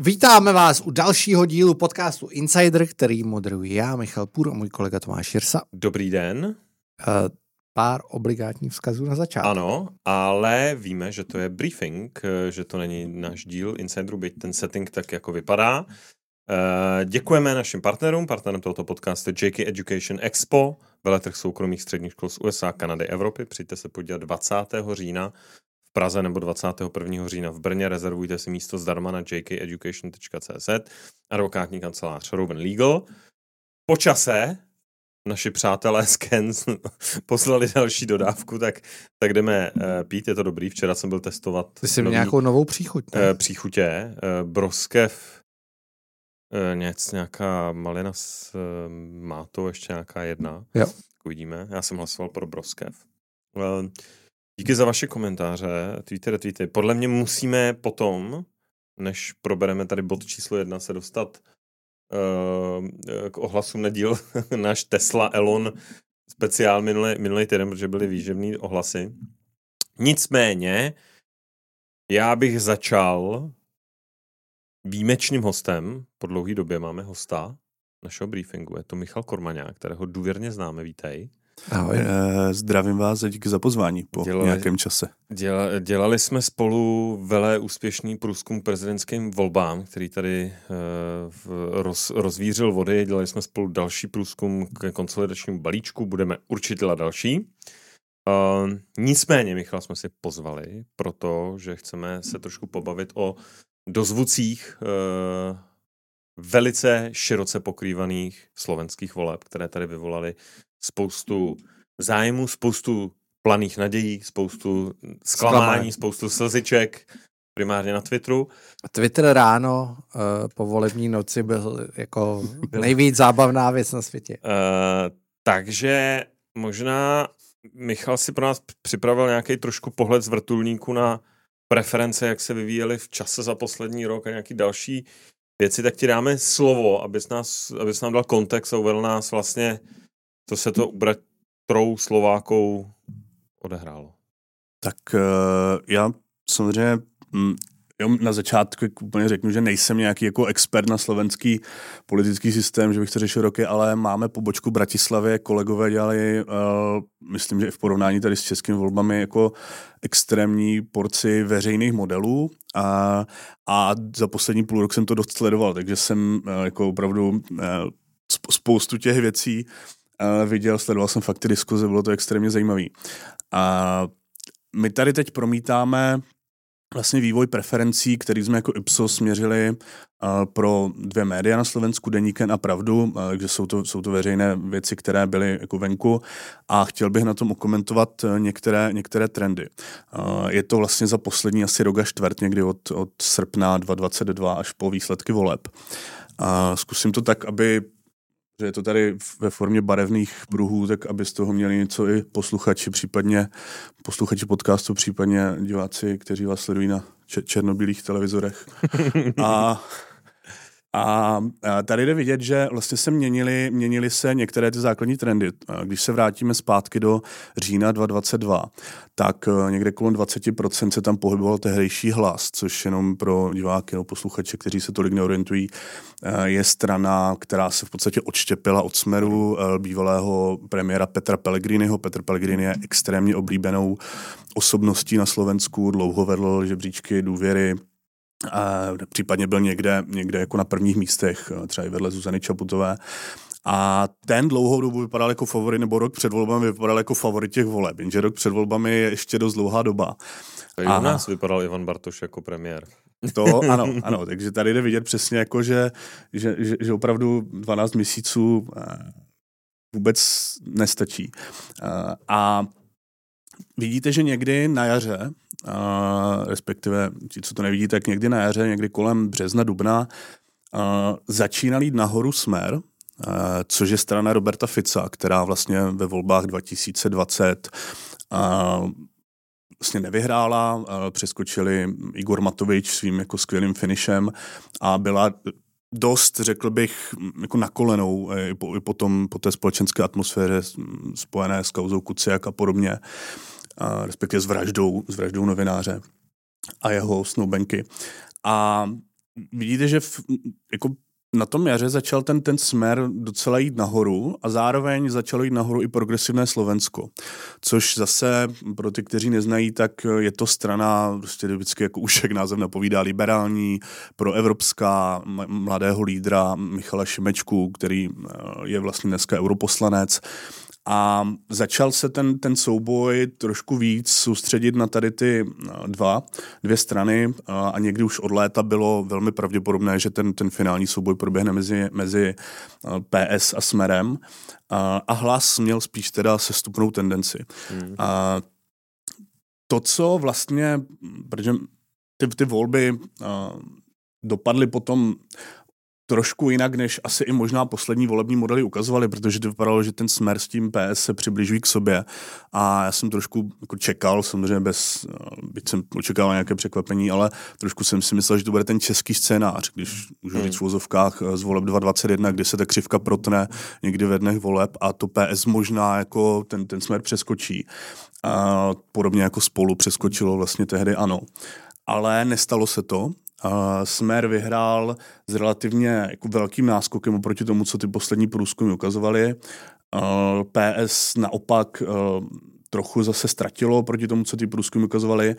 Vítáme vás u dalšího dílu podcastu Insider, který moderuji já, Michal Půr, a můj kolega Tomáš Jirsa. Dobrý den. Pár obligátních vzkazů na začátek. Ano, ale víme, že to je briefing, že to není náš díl Insideru, byť ten setting tak jako vypadá. Děkujeme našim partnerům. Partnerem tohoto podcastu je JK Education Expo, veletrh soukromých středních škol z USA, Kanady, Evropy. Přijďte se podívat 20. října v Praze nebo 21. října v Brně. Rezervujte si místo zdarma na jkeducation.cz. Advokátní kancelář Rowan Legal. Po čase naši přátelé z Cannes poslali další dodávku, tak jdeme pít, je to dobrý. Včera jsem byl testovat. Ty jsi měl nějakou novou příchuť. Příchutě. Broskev, nějaká malina s mátou, ještě nějaká jedna. Jo. Uvidíme. Já jsem hlasoval pro broskev. Díky za vaše komentáře, tweety. Podle mě musíme potom, než probereme tady bod číslo 1, se dostat k ohlasům na díl náš Tesla Elon speciál minulý týden, protože byly výživný ohlasy. Nicméně, já bych začal výjimečným hostem. Po dlouhý době máme hosta našeho briefingu. Je to Michal Kormaňák, kterého důvěrně známe. Vítej. Ahoj. Zdravím vás a díky za pozvání po nějakém čase. Dělali jsme spolu vele úspěšný průzkum prezidentským volbám, který tady rozvířil vody. Dělali jsme spolu další průzkum k konsolidačnímu balíčku. Budeme určitě dělat další. Nicméně, Michala jsme si pozvali, protože chceme se trošku pobavit o dozvucích velice široce pokrývaných slovenských voleb, které tady vyvolaly spoustu zájmu, spoustu planých nadějí, spoustu zklamání, spoustu slziček, primárně na Twitteru. Twitter ráno po volební noci byl jako nejvíc zábavná věc na světě. Takže možná Michal si pro nás připravil nějaký trošku pohled z vrtulníku na preference, jak se vyvíjely v čase za poslední rok a nějaký další věci, tak ti dáme slovo, abys nám dal kontext a uvedl nás vlastně, co se to bratrou Slovákou odehrálo. Tak já samozřejmě na začátku úplně řeknu, že nejsem nějaký jako expert na slovenský politický systém, že bych to řešil roky, ale máme pobočku Bratislavě, kolegové dělali, myslím, že i v porovnání tady s českými volbami, jako extrémní porci veřejných modelů a za poslední půl rok jsem to dost sledoval, takže jsem jako opravdu spoustu těch věcí viděl, sledoval jsem fakt ty diskuze, bylo to extrémně zajímavý. A my tady teď promítáme vlastně vývoj preferencí, který jsme jako Ipsos směřili pro dvě média na Slovensku, Deník N a Pravdu, takže jsou to veřejné věci, které byly jako venku, a chtěl bych na tom okomentovat některé trendy. Je to vlastně za poslední asi rok a čtvrt, někdy od srpna 2022 až po výsledky voleb. Zkusím to tak, že je to tady ve formě barevných pruhů, tak aby z toho měli něco i posluchači, případně posluchači podcastu, případně diváci, kteří vás sledují na černobílých televizorech. A tady jde vidět, že vlastně se měnily se některé ty základní trendy. Když se vrátíme zpátky do října 2022, tak někde kolem 20% se tam pohyboval tehdejší Hlas, což jenom pro diváky nebo posluchače, kteří se tolik neorientují, je strana, která se v podstatě odštěpila od Smeru bývalého premiéra Petra Pellegriniho. Petr Pellegrini je extrémně oblíbenou osobností na Slovensku, dlouho vedl žebříčky důvěry, případně byl někde jako na prvních místech, třeba i vedle Zuzany Čaputové. A ten dlouhou dobu vypadal jako favorit, nebo rok před volbami vypadal jako favorit těch voleb, jenže rok před volbami je ještě dost dlouhá doba. Takže u nás vypadal Ivan Bartoš jako premiér. To ano, takže tady jde vidět přesně jako, že opravdu 12 měsíců vůbec nestačí. A vidíte, že někdy na jaře, respektive ti, co to nevidíte, tak někdy na jaře, někdy kolem března, dubna, začínal jít nahoru Smer, což je strana Roberta Fica, která vlastně ve volbách 2020 vlastně nevyhrála, přeskočili Igor Matovič svým jako skvělým finišem a byla dost, řekl bych, jako na kolenou i potom po té společenské atmosféře spojené s kauzou Kuciak a podobně, respektive s vraždou novináře a jeho snoubenky. A vidíte, že jako na tom jaře začal ten směr docela jít nahoru a zároveň začalo jít nahoru i progresivné Slovensko, což zase pro ty, kteří neznají, tak je to strana, prostě vždycky jako už jak název napovídá, liberální, proevropská, mladého lídra Michala Šimečku, který je vlastně dneska europoslanec. A začal se ten souboj trošku víc soustředit na tady ty dvě strany a někdy už od léta bylo velmi pravděpodobné, že ten finální souboj proběhne mezi PS a Smerem a Hlas měl spíš teda sestupnou tendenci. A to, co vlastně, protože ty volby dopadly potom trošku jinak, než asi i možná poslední volební modely ukazovaly, protože to vypadalo, že ten Smer s tím PS se přibližují k sobě a já jsem trošku jako čekal, samozřejmě byť jsem očekával nějaké překvapení, ale trošku jsem si myslel, že to bude ten český scénář, když můžu říct v uvozovkách z voleb 2021, kdy se ta křivka protne někdy ve dnech voleb a to PS možná jako ten Smer přeskočí. A podobně jako Spolu přeskočilo vlastně tehdy ANO. Ale nestalo se to. Smer vyhrál s relativně jako velkým náskokem oproti tomu, co ty poslední průzkumy ukazovaly. PS naopak trochu zase ztratilo proti tomu, co ty průzkumy ukazovaly.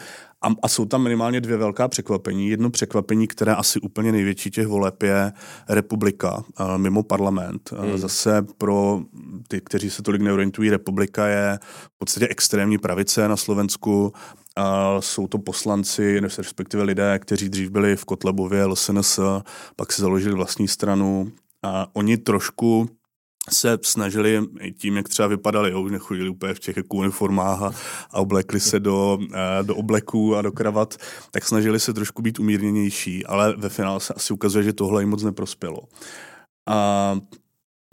A jsou tam minimálně dvě velká překvapení. Jedno překvapení, které asi úplně největší těch voleb, je Republika mimo parlament. Zase pro ty, kteří se tolik neorientují, Republika je v podstatě extrémní pravice na Slovensku. Jsou to poslanci, respektive lidé, kteří dřív byli v Kotlebově, LSNS, pak si založili vlastní stranu. A oni trošku se snažili tím, jak třeba vypadali, už nechodili úplně v těch uniformách a oblékli se do obleků a do kravat, tak snažili se trošku být umírněnější, ale ve finále se asi ukazuje, že tohle jim moc neprospělo.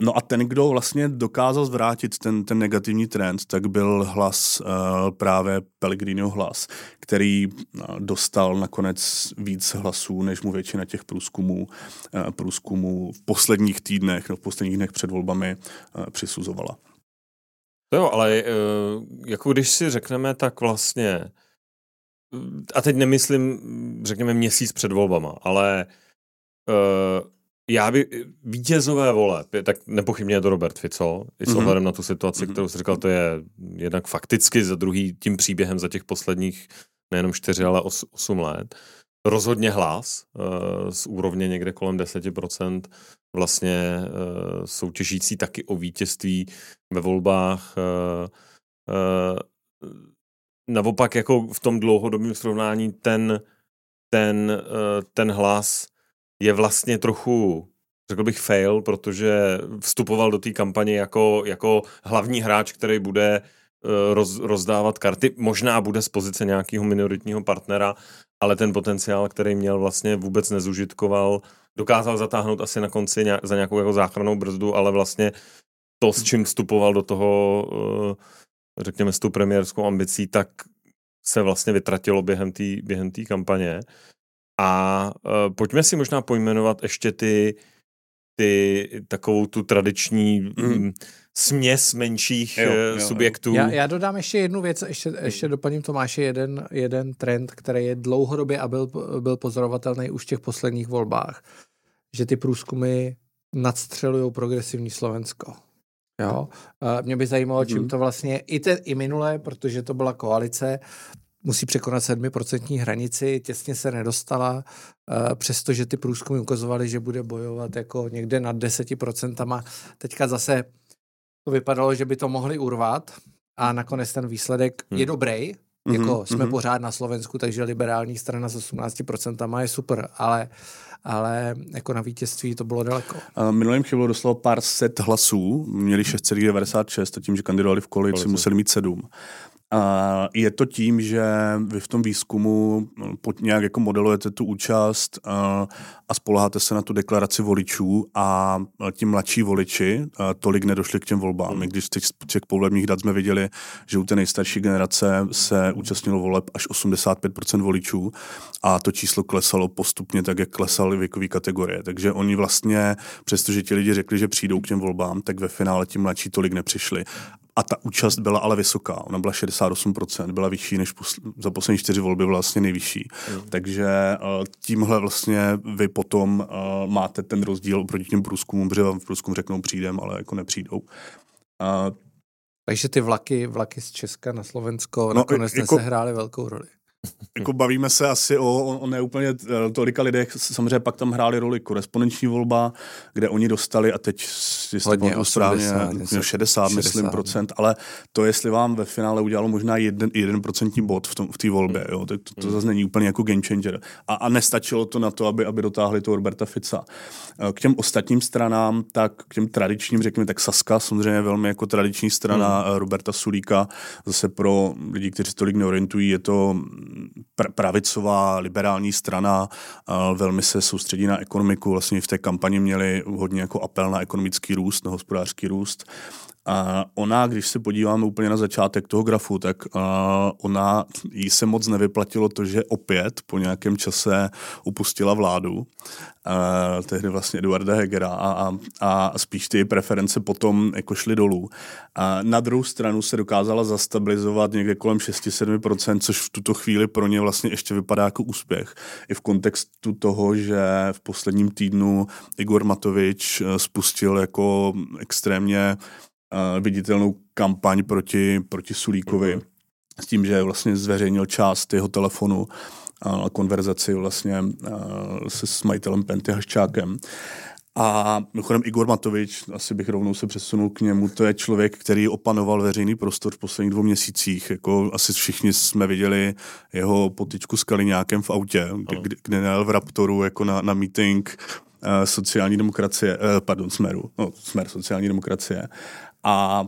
No a ten, kdo vlastně dokázal zvrátit ten negativní trend, tak byl Hlas, právě Pellegriniho Hlas, který dostal nakonec víc hlasů, než mu většina těch průzkumů v posledních týdnech, v posledních dnech před volbami přisuzovala. Jo, ale jako když si řekneme, tak vlastně, a teď nemyslím, řekněme měsíc před volbama, ale vítězové voleb, tak nepochybně je to Robert Fico, i s ohledem na tu situaci, kterou jsi říkal, to je jednak fakticky, za druhý tím příběhem za těch posledních nejenom 4, ale 8 let. Rozhodně Hlas z úrovně někde kolem 10% vlastně soutěžící taky o vítězství ve volbách. Naopak jako v tom dlouhodobém srovnání ten Hlas je vlastně trochu, řekl bych, fail, protože vstupoval do té kampaně jako hlavní hráč, který bude rozdávat karty. Možná bude z pozice nějakého minoritního partnera, ale ten potenciál, který měl, vlastně vůbec nezužitkoval. Dokázal zatáhnout asi na konci za nějakou jeho záchrannou brzdu, ale vlastně to, s čím vstupoval do toho, řekněme, s tou premiérskou ambicí, tak se vlastně vytratilo během té kampaně. A pojďme si možná pojmenovat ještě ty takovou tu tradiční směs menších subjektů. Já dodám ještě jednu věc, ještě doplním, Tomáši, jeden trend, který je dlouhodobě a byl pozorovatelný už v těch posledních volbách, že ty průzkumy nadstřelují progresivní Slovensko. Jo? Mě by zajímalo, čím to vlastně i minule, protože to byla koalice, musí překonat 7% hranici, těsně se nedostala, přestože ty průzkumy ukazovaly, že bude bojovat jako někde nad 10%. Teďka zase to vypadalo, že by to mohli urvat a nakonec ten výsledek je dobrý, jako jsme pořád na Slovensku, takže liberální strana s 18% je super, ale jako na vítězství to bylo daleko. Minulým chybilo doslova pár set hlasů, měli 6,96 a tím, že kandidovali v koalici, museli mít 7. A je to tím, že vy v tom výzkumu nějak jako modelujete tu účast a spoléháte se na tu deklaraci voličů a ti mladší voliči tolik nedošli k těm volbám. My když z těch povolebních dat jsme viděli, že u té nejstarší generace se účastnilo voleb až 85% voličů a to číslo klesalo postupně tak, jak klesaly věkové kategorie. Takže oni vlastně, přestože ti lidi řekli, že přijdou k těm volbám, tak ve finále ti mladší tolik nepřišli. A ta účast byla ale vysoká. Ona byla 68%, byla vyšší než za poslední 4 volby vlastně nejvyšší. Mm. Takže tímhle vlastně vy potom máte ten rozdíl proti těm průzkumům, protože vám v průzkum řeknou přijdem, ale jako nepřijdou. Takže ty vlaky z Česka na Slovensko nakonec nesehrály velkou roli. Jako bavíme se asi o neúplně tolika lidech, samozřejmě pak tam hráli roli korespondenční volba, kde oni dostali a teď hodně, 60 myslím procent, ale to, jestli vám ve finále udělalo možná 1% bod v té volbě, jo, tak to zase není úplně jako game changer. A nestačilo to na to, aby dotáhli to Roberta Fica. K těm ostatním stranám, tak k těm tradičním, řekněme, tak Sazka, samozřejmě velmi jako tradiční strana Roberta Sulíka, zase pro lidi, kteří tolik neorientují, je to pravicová liberální strana, velmi se soustředí na ekonomiku, vlastně v té kampani měli hodně jako apel na ekonomický růst, na hospodářský růst. A ona, když se podíváme úplně na začátek toho grafu, tak ona, jí se moc nevyplatilo to, že opět po nějakém čase upustila vládu, tehdy vlastně Eduarda Hegera a spíš ty preference potom jako šly dolů. Na druhou stranu se dokázala zastabilizovat někde kolem 6-7%, což v tuto chvíli pro ně vlastně ještě vypadá jako úspěch. I v kontextu toho, že v posledním týdnu Igor Matovič spustil jako extrémně viditelnou kampaň proti Sulíkovi s tím, že vlastně zveřejnil část jeho telefonu a konverzaci vlastně se s majitelem Penty Haščákem. A mimochodem Igor Matovič, asi bych rovnou se přesunul k němu, to je člověk, který opanoval veřejný prostor v posledních 2 měsících. Jako, asi všichni jsme viděli jeho potyčku s Kaliňákem v autě, kde nejel v Raptoru jako na meeting sociální demokracie, pardon, Smer sociální demokracie. A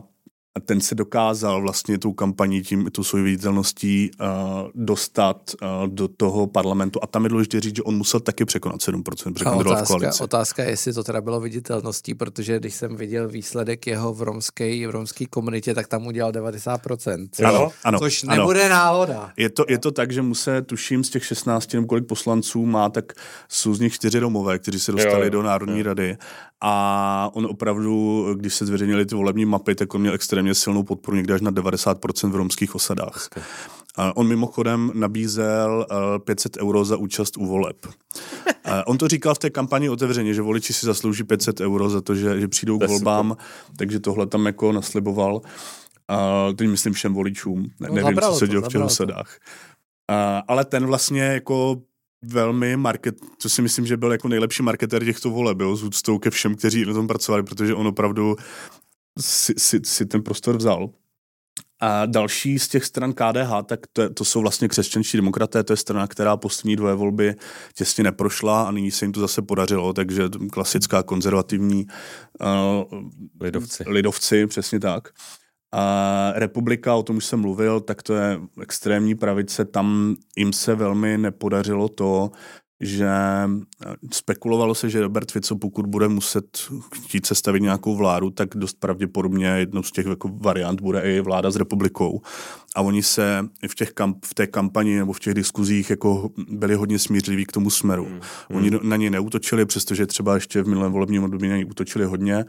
ten se dokázal vlastně tou kampaní, tou svou viditelností dostat do toho parlamentu. A tam je důležité říct, že on musel taky překonat 7%, překonat v koalici. Otázka je, jestli to teda bylo viditelností, protože když jsem viděl výsledek jeho v romské komunitě, tak tam udělal 90%. Ano, což nebude náhoda. Je to tak, že mu se, tuším, z těch 16 nebo kolik poslanců má, tak jsou z nich 4 Romové, kteří se dostali do Národní rady. A on opravdu, když se zveřejnili ty volební mapy, tak on měl extrémně silnou podporu někde až na 90% v romských osadách. On mimochodem nabízel 500 € za účast u voleb. On to říkal v té kampani otevřeně, že voliči si zaslouží 500 € za to, že přijdou k volbám, takže tohle tam jako nasliboval. Teď myslím všem voličům, nevím, co se dělo v těch osadách. Ale ten vlastně jako velmi to si myslím, že byl jako nejlepší marketér těchto voleb, byl s úctou ke všem, kteří na tom pracovali, protože on opravdu si ten prostor vzal. A další z těch stran KDH, tak to jsou vlastně křesťanští demokraté, to je strana, která poslední 2 volby těsně neprošla a nyní se jim to zase podařilo, takže klasická konzervativní lidovci, přesně tak. A Republika, o tom už jsem mluvil, tak to je extrémní pravice, tam jim se velmi nepodařilo to, že spekulovalo se, že Robert Fico, pokud bude muset chtít sestavit nějakou vládu, tak dost pravděpodobně jednou z těch jako variant bude i vláda s Republikou. A oni se v té kampani nebo v těch diskuzích jako byli hodně smířliví k tomu Smeru. Oni na ně neútočili, přestože třeba ještě v minulém volebním období na ně útočili hodně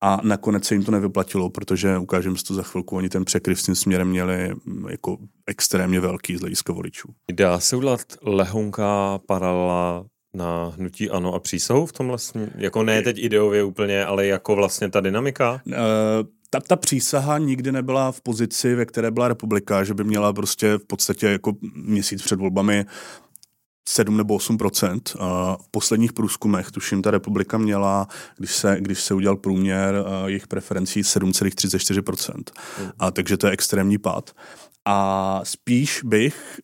a nakonec se jim to nevyplatilo, protože ukážeme si to za chvilku, oni ten překryv s tím Směrem měli jako extrémně velký z hlediska voličů. Dá se udělat lehonká paralela na hnutí ANO a Přísahu v tom vlastně? Jako ne teď ideově úplně, ale jako vlastně ta dynamika? Ta Přísaha nikdy nebyla v pozici, ve které byla Republika, že by měla prostě v podstatě jako měsíc před volbami 7 nebo 8%. V posledních průzkumech, tuším, ta Republika měla, když se udělal průměr jejich preferencí 7,34%. Takže to je extrémní pád. A spíš bych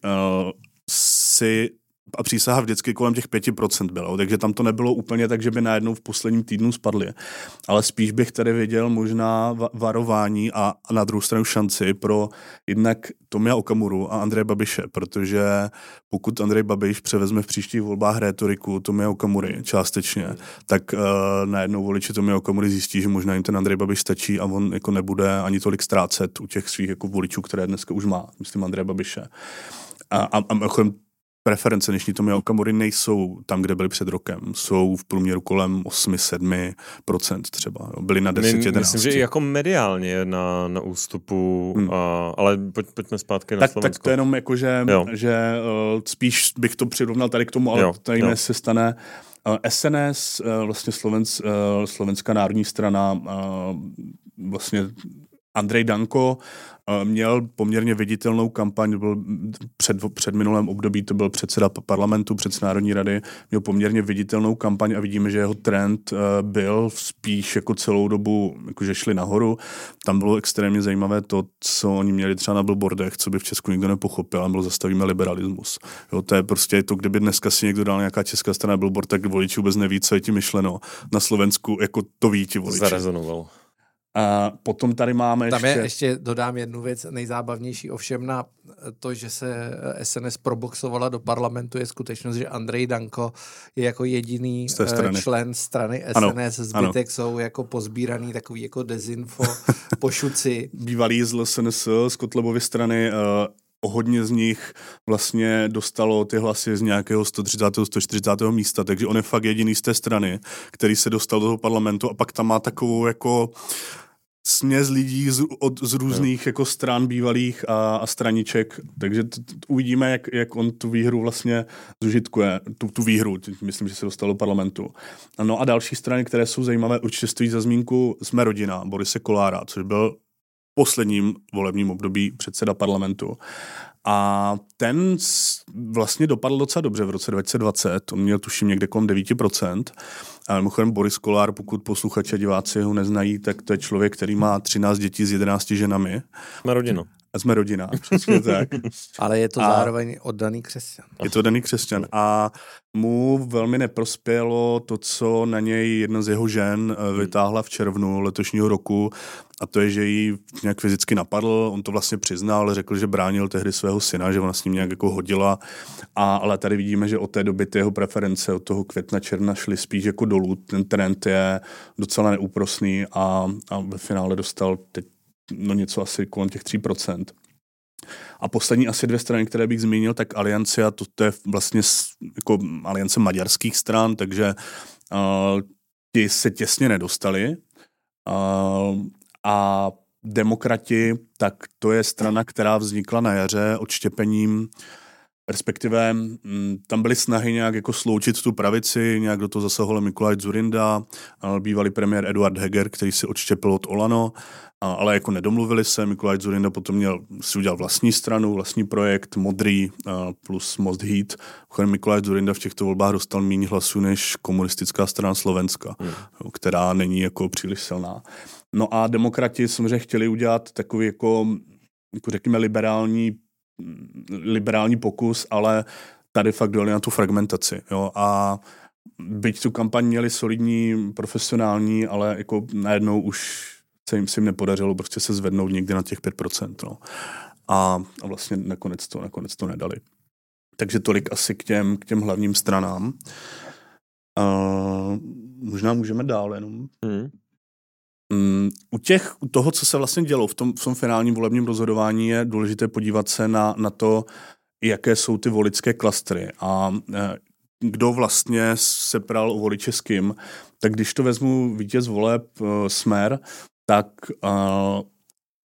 a Přísaha vždycky kolem těch 5% byla, takže tam to nebylo úplně tak, že by najednou v posledním týdnu spadly. Ale spíš bych tady viděl možná varování a na druhou stranu šanci pro jednak Tomia Okamuru a Andreje Babiše, protože pokud Andrej Babiš převezme v příštích volbách rétoriku Tomia Okamury částečně, tak najednou voliči Tomia Okamury zjistí, že možná jim ten Andrej Babiš stačí a on jako nebude ani tolik ztrácet u těch svých jako voličů, které dneska už má, myslím Andreje Babiše. A Preference dnešní Tomia Okamury nejsou tam, kde byly před rokem. Jsou v průměru kolem 8-7% třeba. Byly na 10-11. Myslím, že i jako mediálně na ústupu, ale pojďme zpátky na Slovensko. Tak to jenom jako, že spíš bych to přirovnal tady k tomu, ale tady dnes se stane... SNS, vlastně Slovenská národní strana, vlastně Andrej Danko měl poměrně viditelnou kampaň, byl před minulém období, to byl předseda parlamentu, předseda Národní rady, měl poměrně viditelnou kampaň a vidíme, že jeho trend byl spíš jako celou dobu, jakože šli nahoru. Tam bylo extrémně zajímavé to, co oni měli třeba na billboardech, co by v Česku nikdo nepochopil, ale bylo zastavíme liberalismus. Jo, to je prostě to, kdyby dneska si někdo dal nějaká česká strana billboard, tak voliči vůbec neví, co je ti myšleno. Na Slovensku jako to ví ti voliči. Zarezonoval. A potom tady máme ještě... Tam je, ještě dodám jednu věc, nejzábavnější ovšem na to, že se SNS proboxovala do parlamentu, je skutečnost, že Andrej Danko je jako jediný člen strany SNS, ano, zbytek ano. Jsou jako pozbíraný takový jako dezinfo pošuci. Bývalý z SNS, z Kotlebovy strany... hodně z nich vlastně dostalo ty hlasy z nějakého 130. 140. místa, takže on je fakt jediný z té strany, který se dostal do toho parlamentu a pak tam má takovou jako směs lidí z různých jako stran bývalých a straniček, takže uvidíme, jak on tu výhru vlastně zužitkuje, tu výhru, myslím, že se dostal do parlamentu. No a další strany, které jsou zajímavé, určitě stojí za zmínku Jsme rodina, Borise Kolára, což byl posledním volebním období předseda parlamentu. A ten vlastně dopadl docela dobře v roce 2020, on měl tuším někde kolem 9%, ale mimochodem Boris Kolár, pokud posluchači a diváci ho neznají, tak to je člověk, který má 13 dětí s 11 ženami. Má rodinu. A Jsme rodina, přesně tak. Ale je to zároveň oddaný křesťan. Je to oddaný křesťan a mu velmi neprospělo to, co na něj jedna z jeho žen vytáhla v červnu letošního roku a to je, že ji nějak fyzicky napadl, on to vlastně přiznal, řekl, že bránil tehdy svého syna, že ona s ním nějak jako hodila, ale tady vidíme, že od té doby ty jeho preference od toho května června šly spíš jako dolů, ten trend je docela neúprosný a ve finále dostal teď něco asi kolem těch 3%. A poslední asi dvě strany, které bych zmínil, tak Aliancia, to je vlastně jako aliance maďarských stran, takže ti se těsně nedostali. A demokrati, tak to je strana, která vznikla na jaře odštěpením, respektive tam byly snahy nějak jako sloučit tu pravici, nějak do toho zasahoval Mikuláš Dzurinda, bývalý premiér Eduard Heger, který se odštěpil od Olano, ale jako nedomluvili se, Mikuláš Dzurinda potom si udělal vlastní stranu, vlastní projekt, Modrý plus Most Heat. Mikuláš Dzurinda v těchto volbách dostal méně hlasů než Komunistická strana Slovenska, která není jako příliš silná. No a demokrati samozřejmě chtěli udělat takový jako řekněme liberální pokus, ale tady fakt dojeli na tu fragmentaci. Jo? A byť tu kampaň měli solidní, profesionální, ale jako najednou už se jim nepodařilo prostě se zvednout někdy na těch 5%. No. A vlastně nakonec to nedali. Takže tolik asi k těm hlavním stranám. Možná můžeme dál jenom... U toho, co se vlastně dělo v tom finálním volebním rozhodování, je důležité podívat se na to, jaké jsou ty voličské klastry a kdo vlastně se pral o voliče s kým. Tak když to vezmu vítěz voleb Smer, tak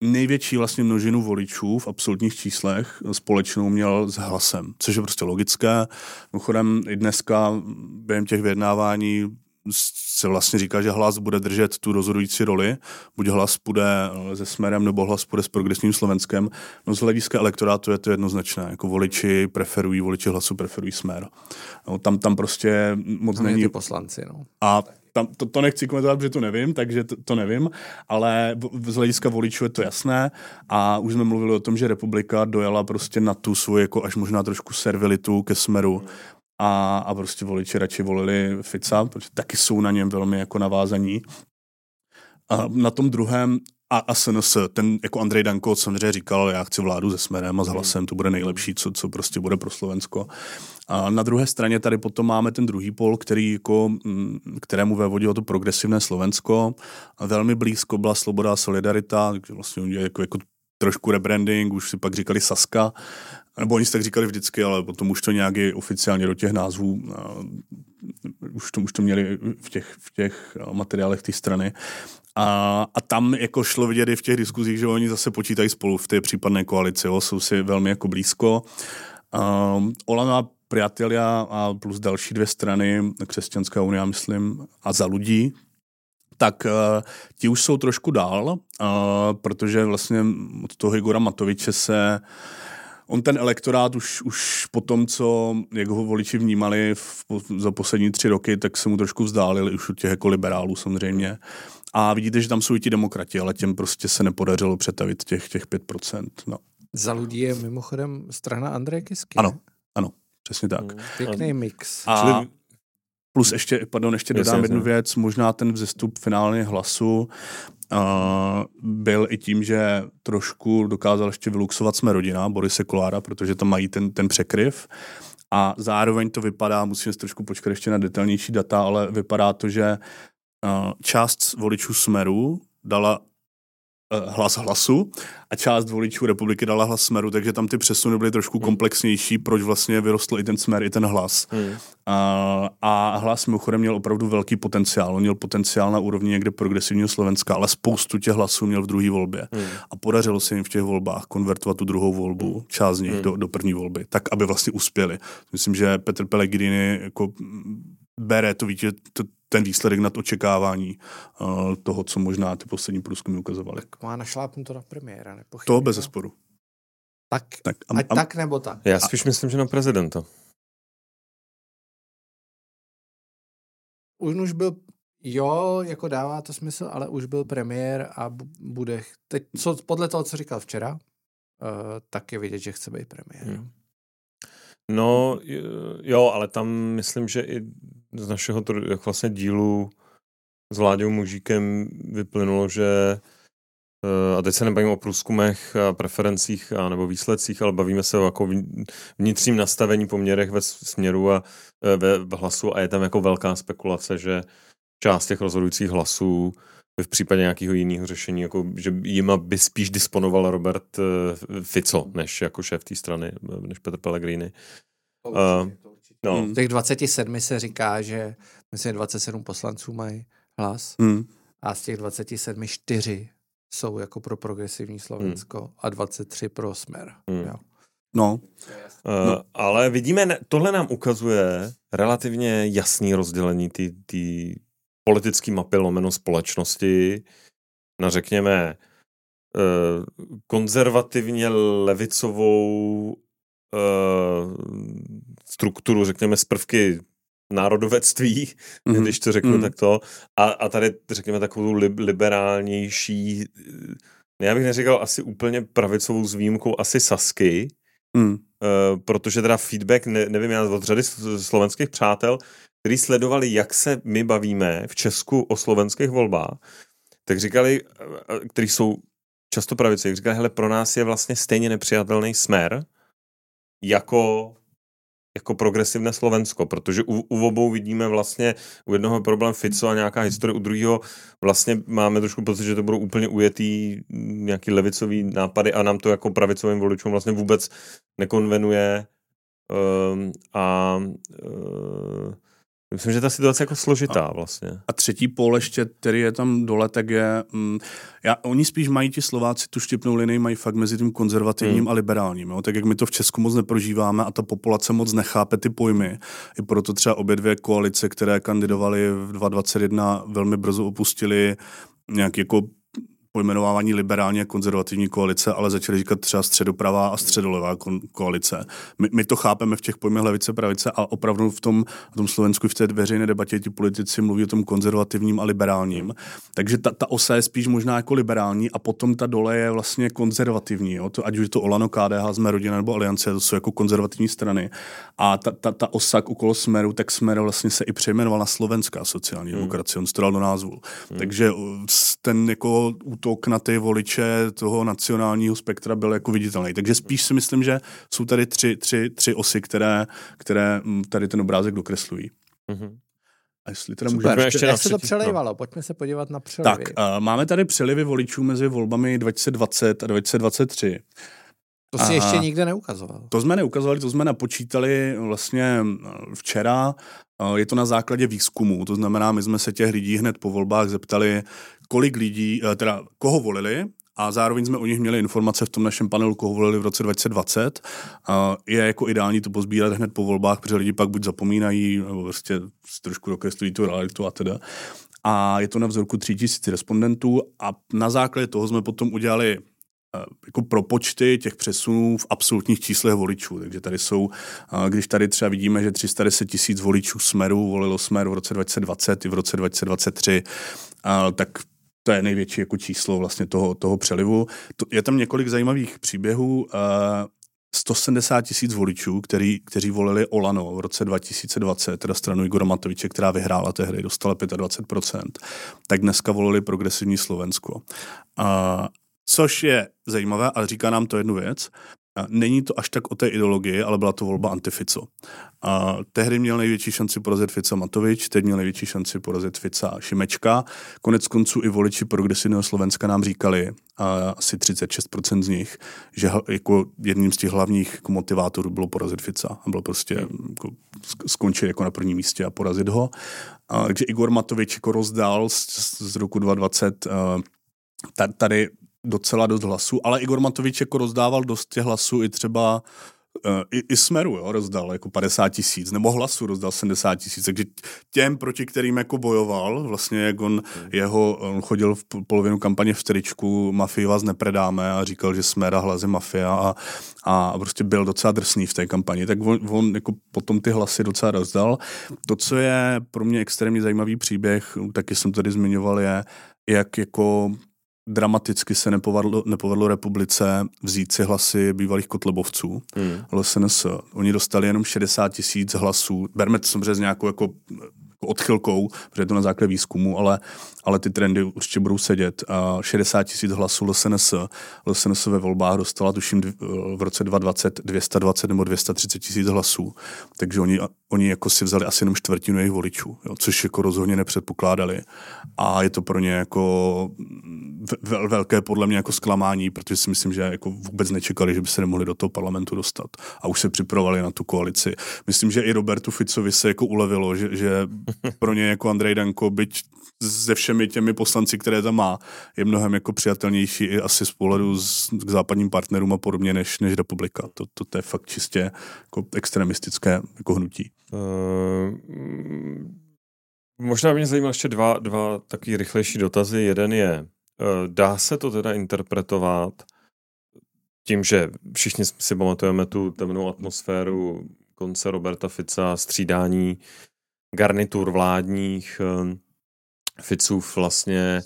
největší vlastně množinu voličů v absolutních číslech společnou měl s Hlasem, což je prostě logické. Mimochodem i dneska během těch vyjednávání se vlastně říká, že Hlas bude držet tu rozhodující roli. Buď Hlas půjde se Smerem, nebo Hlas půjde s Progresivním Slovenskem. No z hlediska elektorátu je to jednoznačné. Jako voliči Hlasu preferují Smer. No, tam prostě moc tam není... Ty poslanci, no. A tam, to nechci komentovat, protože to nevím, takže to nevím, ale z hlediska voličů je to jasné a už jsme mluvili o tom, že Republika dojela prostě na tu svou jako až možná trošku servilitu ke Smeru. A prostě voliči radši volili Fica, protože taky jsou na něm velmi jako navázaní. A na tom druhém a SNS, ten jako Andrej Danko samozřejmě říkal, já chci vládu se Smerem a s Hlasem, to bude nejlepší, co prostě bude pro Slovensko. A na druhé straně tady potom máme ten druhý pól, kterému vévodilo to progresivné Slovensko. A velmi blízko byla Sloboda a Solidarita, takže vlastně jako trošku rebranding, už si pak říkali Sazka, nebo oni si tak říkali vždycky, ale potom už to nějak oficiálně do těch názvů, už to měli v těch materiálech té strany. A tam jako šlo vidět i v těch diskuzích, že oni zase počítají spolu v té případné koalici, jo, jsou si velmi jako blízko. Olana Priatelia a plus další dvě strany, Křesťanská unie, myslím, a Za lidí, tak ti už jsou trošku dál, protože vlastně od toho Igora Matoviče se on ten elektorát už po tom, co, jak ho voliči vnímali za poslední 3 roky, tak se mu trošku vzdálili už od těch jako liberálů samozřejmě. A vidíte, že tam jsou i ti demokrati, ale těm prostě se nepodařilo přetavit těch 5%. No. Za lidí je mimochodem strana Andreje Kisky. Ano, přesně tak. Pěkný mix. A plus ještě dodám jednu věc, možná ten vzestup finálně Hlasu byl i tím, že trošku dokázal ještě vyluxovat Jsme rodina Borise Kolára, protože tam mají ten překryv a zároveň to vypadá, musím se trošku počkat ještě na detailnější data, ale vypadá to, že část voličů Smeru dala hlas Hlasu a část voličů Republiky dala hlas Smeru, takže tam ty přesuny byly trošku komplexnější, proč vlastně vyrostl i ten Smer, i ten Hlas. A Hlas mimochodem měl opravdu velký potenciál. On měl potenciál na úrovni někde progresivního Slovenska, ale spoustu těch hlasů měl v druhé volbě. A podařilo se jim v těch volbách konvertovat tu druhou volbu, část z nich do první volby, tak, aby vlastně uspěli. Myslím, že Petr Pellegrini jako bere to vítěz, ten výsledek nad očekávání toho, co možná ty poslední průzkumy ukazovaly. Tak má našlápnuto na premiéra, nepochybně. To bez zesporu. Tak ať tak nebo tak. Já spíš myslím, že na prezidenta. Už byl, jo, jako dává to smysl, ale už byl premiér a bude, teď, co, podle toho, co říkal včera, tak je vidět, že chce být premiér. No, jo, ale tam myslím, že i z našeho vlastně dílu s Vláďou Mužíkem vyplynulo, že, a teď se nebavíme o průzkumech a preferencích a nebo výsledcích, ale bavíme se o jako vnitřním nastavení poměrech ve Směru a ve Hlasu a je tam jako velká spekulace, že část těch rozhodujících hlasů v případě nějakého jiného řešení, jako, že jima by spíš disponoval Robert Fico, než jako šéf té strany, než Petr Pellegrini. No. Z těch 27 se říká, že myslím, 27 poslanců mají Hlas a z těch 27 4 jsou jako pro progresivní Slovensko a 23 pro Smer. Jo. No. Ale vidíme, tohle nám ukazuje relativně jasný rozdělení ty politický mapy lomeno společnosti na, řekněme, konzervativně levicovou strukturu, řekněme, z prvky národovectví, když to řeknu takto, a tady, řekněme, takovou liberálnější, já bych neříkal asi úplně pravicovou s výjimkou asi Sazky, protože teda feedback, nevím, já od řady slovenských přátel, kteří sledovali, jak se my bavíme v Česku o slovenských volbách, tak říkali, kteří jsou často pravicoví, říkali, hele, pro nás je vlastně stejně nepřijatelný Smer jako progresivné Slovensko, protože u obou vidíme vlastně, u jednoho problém Fico a nějaká historie, u druhého vlastně máme trošku pocit, že to budou úplně ujetý nějaký levicový nápady a nám to jako pravicovým voličům vlastně vůbec nekonvenuje myslím, že ta situace je jako složitá vlastně. A třetí pól ještě, který je tam dole, tak je... oni spíš mají, ti Slováci, tu štěpnou linii mají fakt mezi tím konzervativním a liberálním. Jo? Tak jak my to v Česku moc neprožíváme a ta populace moc nechápe ty pojmy. I proto třeba obě dvě koalice, které kandidovaly v 2021, velmi brzo opustili nějaký jako pojmenovávání liberálně konzervativní koalice, ale začali říkat třeba středopravá a středolevá koalice. My to chápeme v těch pojmech levice, pravice a opravdu v tom Slovensku v té veřejné debatě ti politici mluví o tom konzervativním a liberálním. Takže ta osa je spíš možná jako liberální a potom ta dole je vlastně konzervativní. Jo? To, ať už je to Olano, KDH, Jsme rodina nebo Aliance, to jsou jako konzervativní strany. A ta osa okolo Smeru, tak Smer vlastně se i přejmenoval na Slovenská sociální demokracie, on stral do názvu. Takže ten jako útok na ty voliče toho nacionálního spektra byl jako viditelný. Takže spíš si myslím, že jsou tady tři osy, které tady ten obrázek dokreslují. A jestli teda můžeme ještě jak se to přelejvalo? No. Pojďme se podívat na přelivy. Tak, máme tady přelivy voličů mezi volbami 2020 a 2023. To si ještě nikde neukazoval. To jsme neukazovali, to jsme napočítali vlastně včera. Je to na základě výzkumu, to znamená, my jsme se těch lidí hned po volbách zeptali, kolik lidí, teda koho volili, a zároveň jsme o nich měli informace v tom našem panelu, koho volili v roce 2020. Je jako ideální to pozbírat hned po volbách, protože lidi pak buď zapomínají, nebo prostě trošku dokreslují tu realitu a teda. A je to na vzorku 3000 respondentů a na základě toho jsme potom udělali jako propočty těch přesunů v absolutních číslech voličů. Takže tady jsou, když tady třeba vidíme, že 310 000 voličů Smeru volilo Smer v roce 2020 i v roce 2023, tak to je největší jako číslo vlastně toho přelivu. Je tam několik zajímavých příběhů. 170 000 voličů, kteří volili Olano v roce 2020, teda stranu Igora Matoviče, která vyhrála tehdy, dostala 25%, tak dneska volili Progresivní Slovensko. Což je zajímavé, ale říká nám to jednu věc. Není to až tak o té ideologii, ale byla to volba antifico. Tehdy měl největší šanci porazit Fica Matovič, teď měl největší šanci porazit Fica Šimečka. Konec konců i voliči Progresivního Slovenska nám říkali, asi 36% z nich, že jako jedním z těch hlavních motivátorů bylo porazit Fica. A bylo prostě jako skončit jako na prvním místě a porazit ho. Takže Igor Matovič jako rozdál z roku 2020 tady docela dost hlasů, ale Igor Matovič jako rozdával dost těch hlasů i třeba i Smeru, jo, rozdal jako 50 000, nebo hlasu rozdal 70 000, takže těm, proti kterým jako bojoval, vlastně jak on chodil v polovinu kampaně v tričku Mafii vás nepredáme a říkal, že Smer a Hlas je mafia a prostě byl docela drsný v té kampani, tak on jako potom ty hlasy docela rozdal. To, co je pro mě extrémně zajímavý příběh, taky jsem tady zmiňoval, je, jak jako dramaticky se nepovedlo republice vzít si hlasy bývalých kotlebovců LSNS. Oni dostali jenom 60 000 hlasů. Berme to samozřejmě s nějakou jako odchylkou, protože je to na základě výzkumu, ale ty trendy určitě budou sedět. 60 000 hlasů LSNS. LSNS ve volbách dostala, tuším, v roce 2020 220 nebo 230 000 hlasů. Takže oni jako si vzali asi jenom čtvrtinu jejich voličů, jo, což jako rozhodně nepředpokládali. A je to pro ně jako velké podle mě jako zklamání, protože si myslím, že jako vůbec nečekali, že by se nemohli do toho parlamentu dostat. A už se připravovali na tu koalici. Myslím, že i Robertu Ficovi se jako ulevilo, že pro ně jako Andrej Danko, byť se všemi těmi poslanci, které tam má, je mnohem jako přijatelnější i asi z pohledu k západním partnerům a podobně než republika. To je fakt čistě jako extremistické jako hnutí. Možná by mě zajímalo ještě dva taky rychlejší dotazy. Jeden je, dá se to teda interpretovat tím, že všichni si pamatujeme tu temnou atmosféru konce Roberta Fica, střídání garnitur vládních, Ficův vlastně,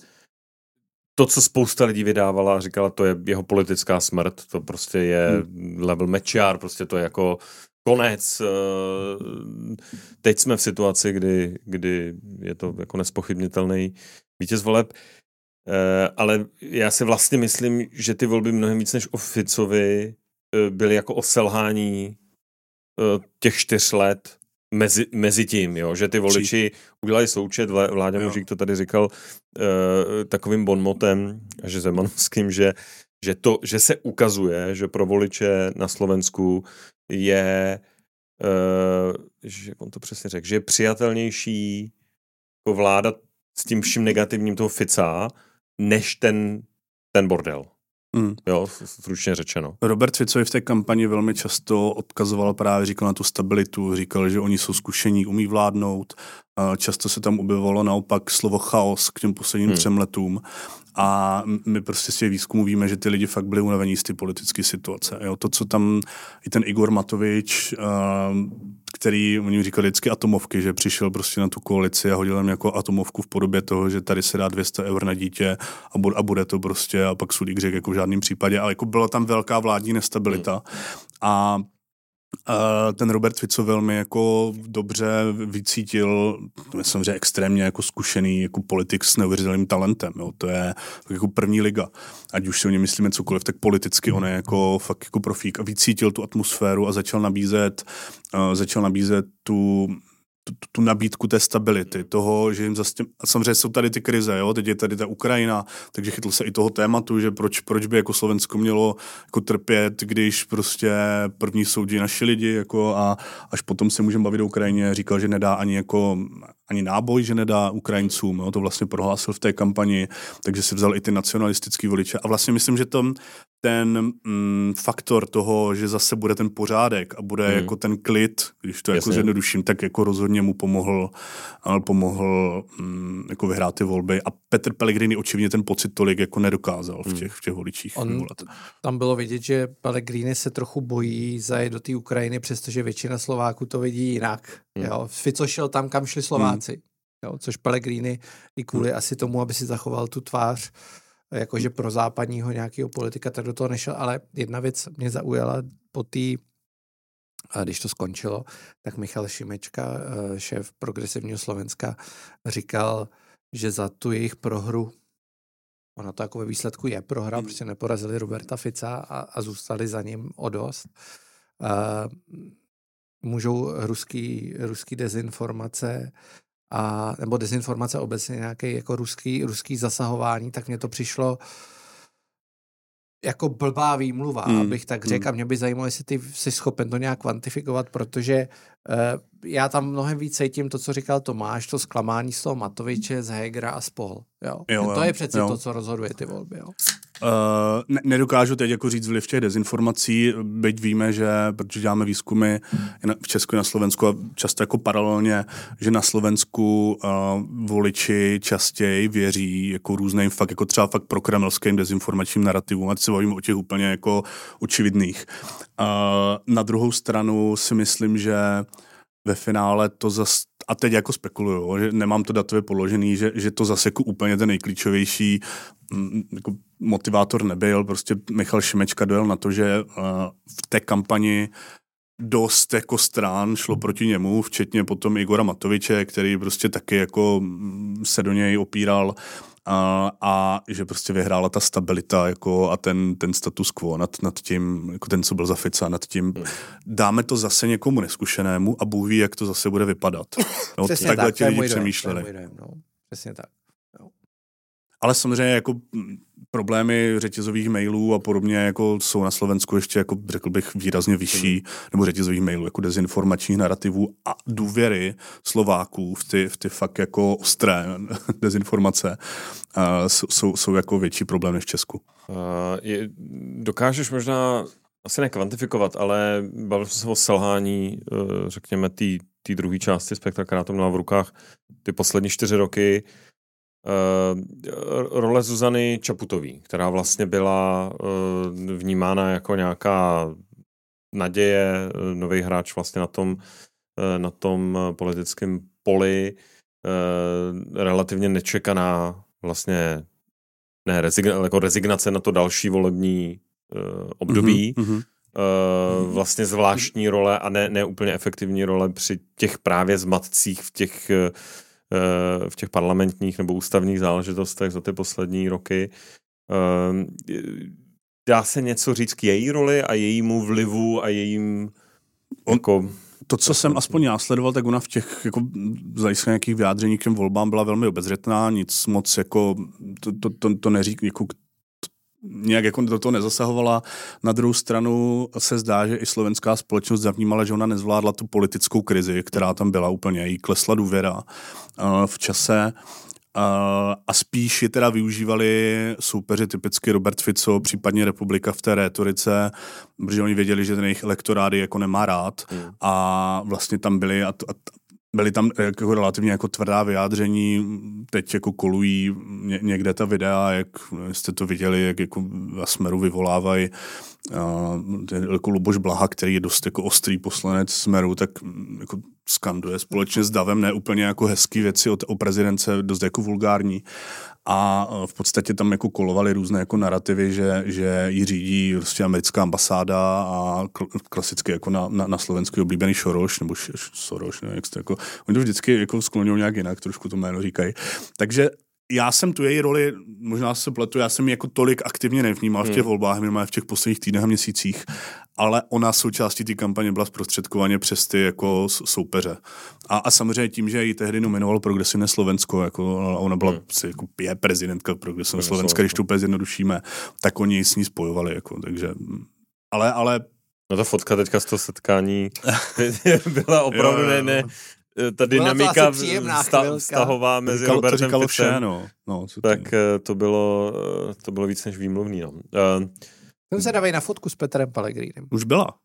to, co spousta lidí vydávala a říkala, to je jeho politická smrt, to prostě je level Mečiar, prostě to je jako konec. Teď jsme v situaci, kdy je to jako nespochybnitelný vítěz voleb, ale já si vlastně myslím, že ty volby mnohem víc než o Ficovi byly jako o selhání těch 4 let mezi tím, jo, že ty voliči udělají součet, Vláďa Mužík to tady říkal takovým bonmotem, že zemanovským, že se ukazuje, že pro voliče na Slovensku je, že on to přesně řekl, že je přijatelnější jako vláda s tím vším negativním toho Fica, než ten bordel. Jo, stručně řečeno. Robert Ficovi v té kampani velmi často odkazoval právě, říkal na tu stabilitu, říkal, že oni jsou zkušení, umí vládnout. Často se tam objevovalo naopak slovo chaos k těm posledním 3 letům. A my prostě z těch výzkumů víme, že ty lidi fakt byli unavení z ty politické situace. Jo, to, co tam i ten Igor Matovič, který, oni říkali vždycky atomovky, že přišel prostě na tu koalici a hodil tam jako atomovku v podobě toho, že tady se dá 200 € na dítě a bude to prostě, a pak Sulík řekl jako v žádném případě, ale jako byla tam velká vládní nestabilita. A ten Robert Fico velmi jako dobře vycítil, myslím, že extrémně jako zkušený jako politik s neuvěřitelným talentem, jo. To je jako první liga. Ať už si o něm myslíme cokoliv, tak politicky on je jako fakt jako profík a vycítil tu atmosféru a začal nabízet tu tu nabídku té stability, toho, že jim zase, a samozřejmě jsou tady ty krize, jo, teď je tady ta Ukrajina, takže chytl se i toho tématu, že proč by jako Slovensko mělo jako trpět, když prostě první soudí naši lidi, jako a až potom se můžeme bavit o Ukrajině, říkal, že nedá ani náboj, že nedá Ukrajincům, jo, to vlastně prohlásil v té kampani, takže si vzal i ty nacionalistický voliče a vlastně myslím, že tam ten faktor toho, že zase bude ten pořádek a bude jako ten klid, když to jako zjednoduším, tak jako rozhodně mu pomohl jako vyhrát ty volby a Petr Pellegrini očivně ten pocit tolik jako nedokázal v těch voličích. Tam bylo vidět, že Pellegrini se trochu bojí zajet do té Ukrajiny, přestože většina Slováků to vidí jinak. Jo? Fico šel tam, kam šli Slováci. Jo? Což Pellegrini i kvůli asi tomu, aby si zachoval tu tvář jakože pro západního nějakého politika, tak do toho nešel, ale jedna věc mě zaujala po té, když to skončilo, tak Michal Šimečka, šéf Progresivního Slovenska, říkal, že za tu jejich prohru, ona to jako ve výsledku je prohra, protože neporazili Roberta Fica a zůstali za ním o dost, můžou ruský dezinformace nebo dezinformace obecně nějaké jako ruský zasahování, tak mně to přišlo jako blbá výmluva, abych tak řekl. A mě by zajímalo, jestli ty jsi schopen to nějak kvantifikovat, protože já tam mnohem víc cítím to, co říkal Tomáš, to zklamání z toho Matoviče, z Hegera a spol. Jo. To je přece to, co rozhoduje ty volby. Jo. Nedokážu teď jako říct vliv těch dezinformací, byť víme, že, protože děláme výzkumy v Česku i na Slovensku a často jako paralelně, že na Slovensku voliči častěji věří jako různým fakt, jako třeba fakt prokremelským dezinformačním narrativům, ať se bavíme o těch úplně jako očividných. Na druhou stranu si myslím, že ve finále to zase, a teď jako spekuluju, že nemám to datově podložený, že to zase jako úplně ten nejklíčovější jako motivátor nebyl, prostě Michal Šimečka dojel na to, že v té kampani dost jako stran šlo proti němu, včetně potom Igora Matoviče, který prostě taky jako se do něj opíral a že prostě vyhrála ta stabilita jako a ten status quo nad tím, jako ten, co byl za Fica, nad tím dáme to zase někomu neskušenému a Bůh ví, jak to zase bude vypadat. No, takhle ti lidi přemýšleli. Přesně tak. Ale samozřejmě jako problémy řetězových mailů a podobně jako jsou na Slovensku ještě, jako řekl bych, výrazně vyšší, nebo řetězových mailů, jako dezinformačních narrativů a důvěry Slováků v ty fakt jako ostré dezinformace jsou jako větší problém než v Česku. Dokážeš možná, asi nekvantifikovat, ale bavil jsem se o selhání, řekněme, té druhé části spektra, která to měla v rukách ty poslední 4 roky, role Zuzany Čaputové, která vlastně byla vnímána jako nějaká naděje, nový hráč vlastně na tom politickém poli, relativně nečekaná vlastně jako rezignace na to další volební období, vlastně zvláštní role a ne úplně efektivní role při těch právě zmatcích v těch parlamentních nebo ústavních záležitostech za ty poslední roky. Dá se něco říct k její roli a jejímu vlivu a jejím... Jako... To, co jsem aspoň já sledoval, tak ona v těch jako zajistě nějakých vyjádření k těm volbám byla velmi obezřetná, nic moc jako to neřík jako nějak jako do toho nezasahovala. Na druhou stranu se zdá, že i slovenská společnost zavnímala, že ona nezvládla tu politickou krizi, která tam byla úplně, jí klesla důvěra v čase a spíš ji teda využívali soupeři, typicky Robert Fico, případně Republika v té rétorice, protože oni věděli, že ten jejich elektorát jako nemá rád a vlastně tam byli byly tam jako relativně jako tvrdá vyjádření, teď jako kolují někde ta videa, jak jste to viděli, jak jako na Smeru vyvolávají jako Luboš Blaha, který je dost jako ostrý poslanec Smeru, tak jako skanduje společně s Davem ne úplně jako hezký věci o prezidence, dost jako vulgární. A v podstatě tam jako kolovaly různé jako narrativy, že ji řídí prostě americká ambasáda a klasicky jako na slovensku oblíbený Šoroš, nebo Soros, nevím, jak to jako, oni to vždycky jako skloňují nějak jinak, trošku to jméno říkají. Takže já jsem tu její roli, možná se pletu, já jsem ji jako tolik aktivně nevnímal v těch volbách, minimálně v těch posledních týdnech a měsících, ale ona součástí té kampaně byla zprostředkovaně přes ty jako soupeře. A samozřejmě tím, že ji tehdy nominoval Progresivné Slovensko, jako ona byla jako je prezidentka Progresivního Slovenska, když to úplně zjednodušíme, tak oni s ní spojovali, jako, takže, ale... No ta fotka teďka z toho setkání byla opravdu ne, ta dynamika vztahová mezi Robertem Ficem, no, tak to bylo víc než výmluvný. No. Jsem se dávají na fotku s Petrem Pellegrinem. Už byla?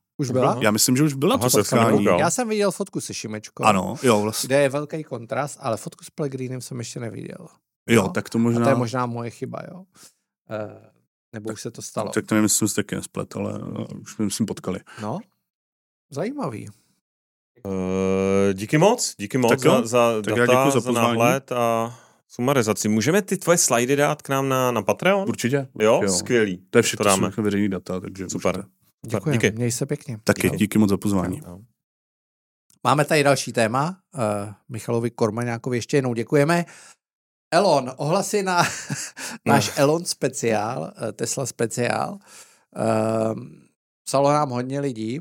Já myslím, že už byla to setkání. Já jsem viděl fotku se Šimečkou, kde je velký kontrast, ale fotku s Pellegrinem jsem ještě neviděl. Jo, tak to možná... A to je možná moje chyba, jo. Nebo tak, už se to stalo. Tak to nevím, jsem se taky nesplet, ale už jsme se potkali. No, zajímavý. Díky moc za data, za náhled a sumarizaci. Můžeme ty tvoje slidy dát k nám na Patreon? Určitě. Jo, skvělý. To je všechno, jsou veřejný data, takže... Super. Děkuji, měj se pěkně. Taky, díky moc za pozvání. Ahoj. Máme tady další téma. Michalovi Kormaňákovi ještě jednou děkujeme. Elon, ohlasy na náš Elon speciál, Tesla speciál. Psalo nám hodně lidí.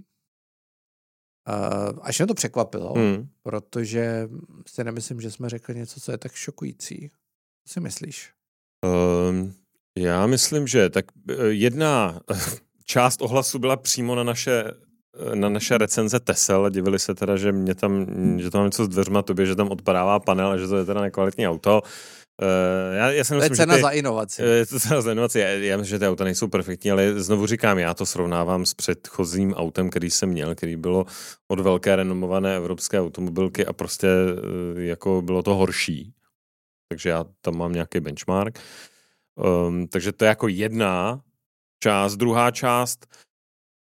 Až mě to překvapilo, protože si nemyslím, že jsme řekli něco, co je tak šokující. Co si myslíš? Já myslím, že tak jedna část ohlasu byla přímo na naše recenze Tesel, divili se teda, že mě tam, že tam něco s dveřma tobě, že tam odpadává panel a že to je teda nekvalitní auto. Já si myslím, to je cena za inovaci. Já myslím, že ty auta nejsou perfektní, ale znovu říkám, já to srovnávám s předchozím autem, který jsem měl, který bylo od velké renomované evropské automobilky a prostě jako bylo to horší. Takže já tam mám nějaký benchmark. Takže to je jako jedna část. Druhá část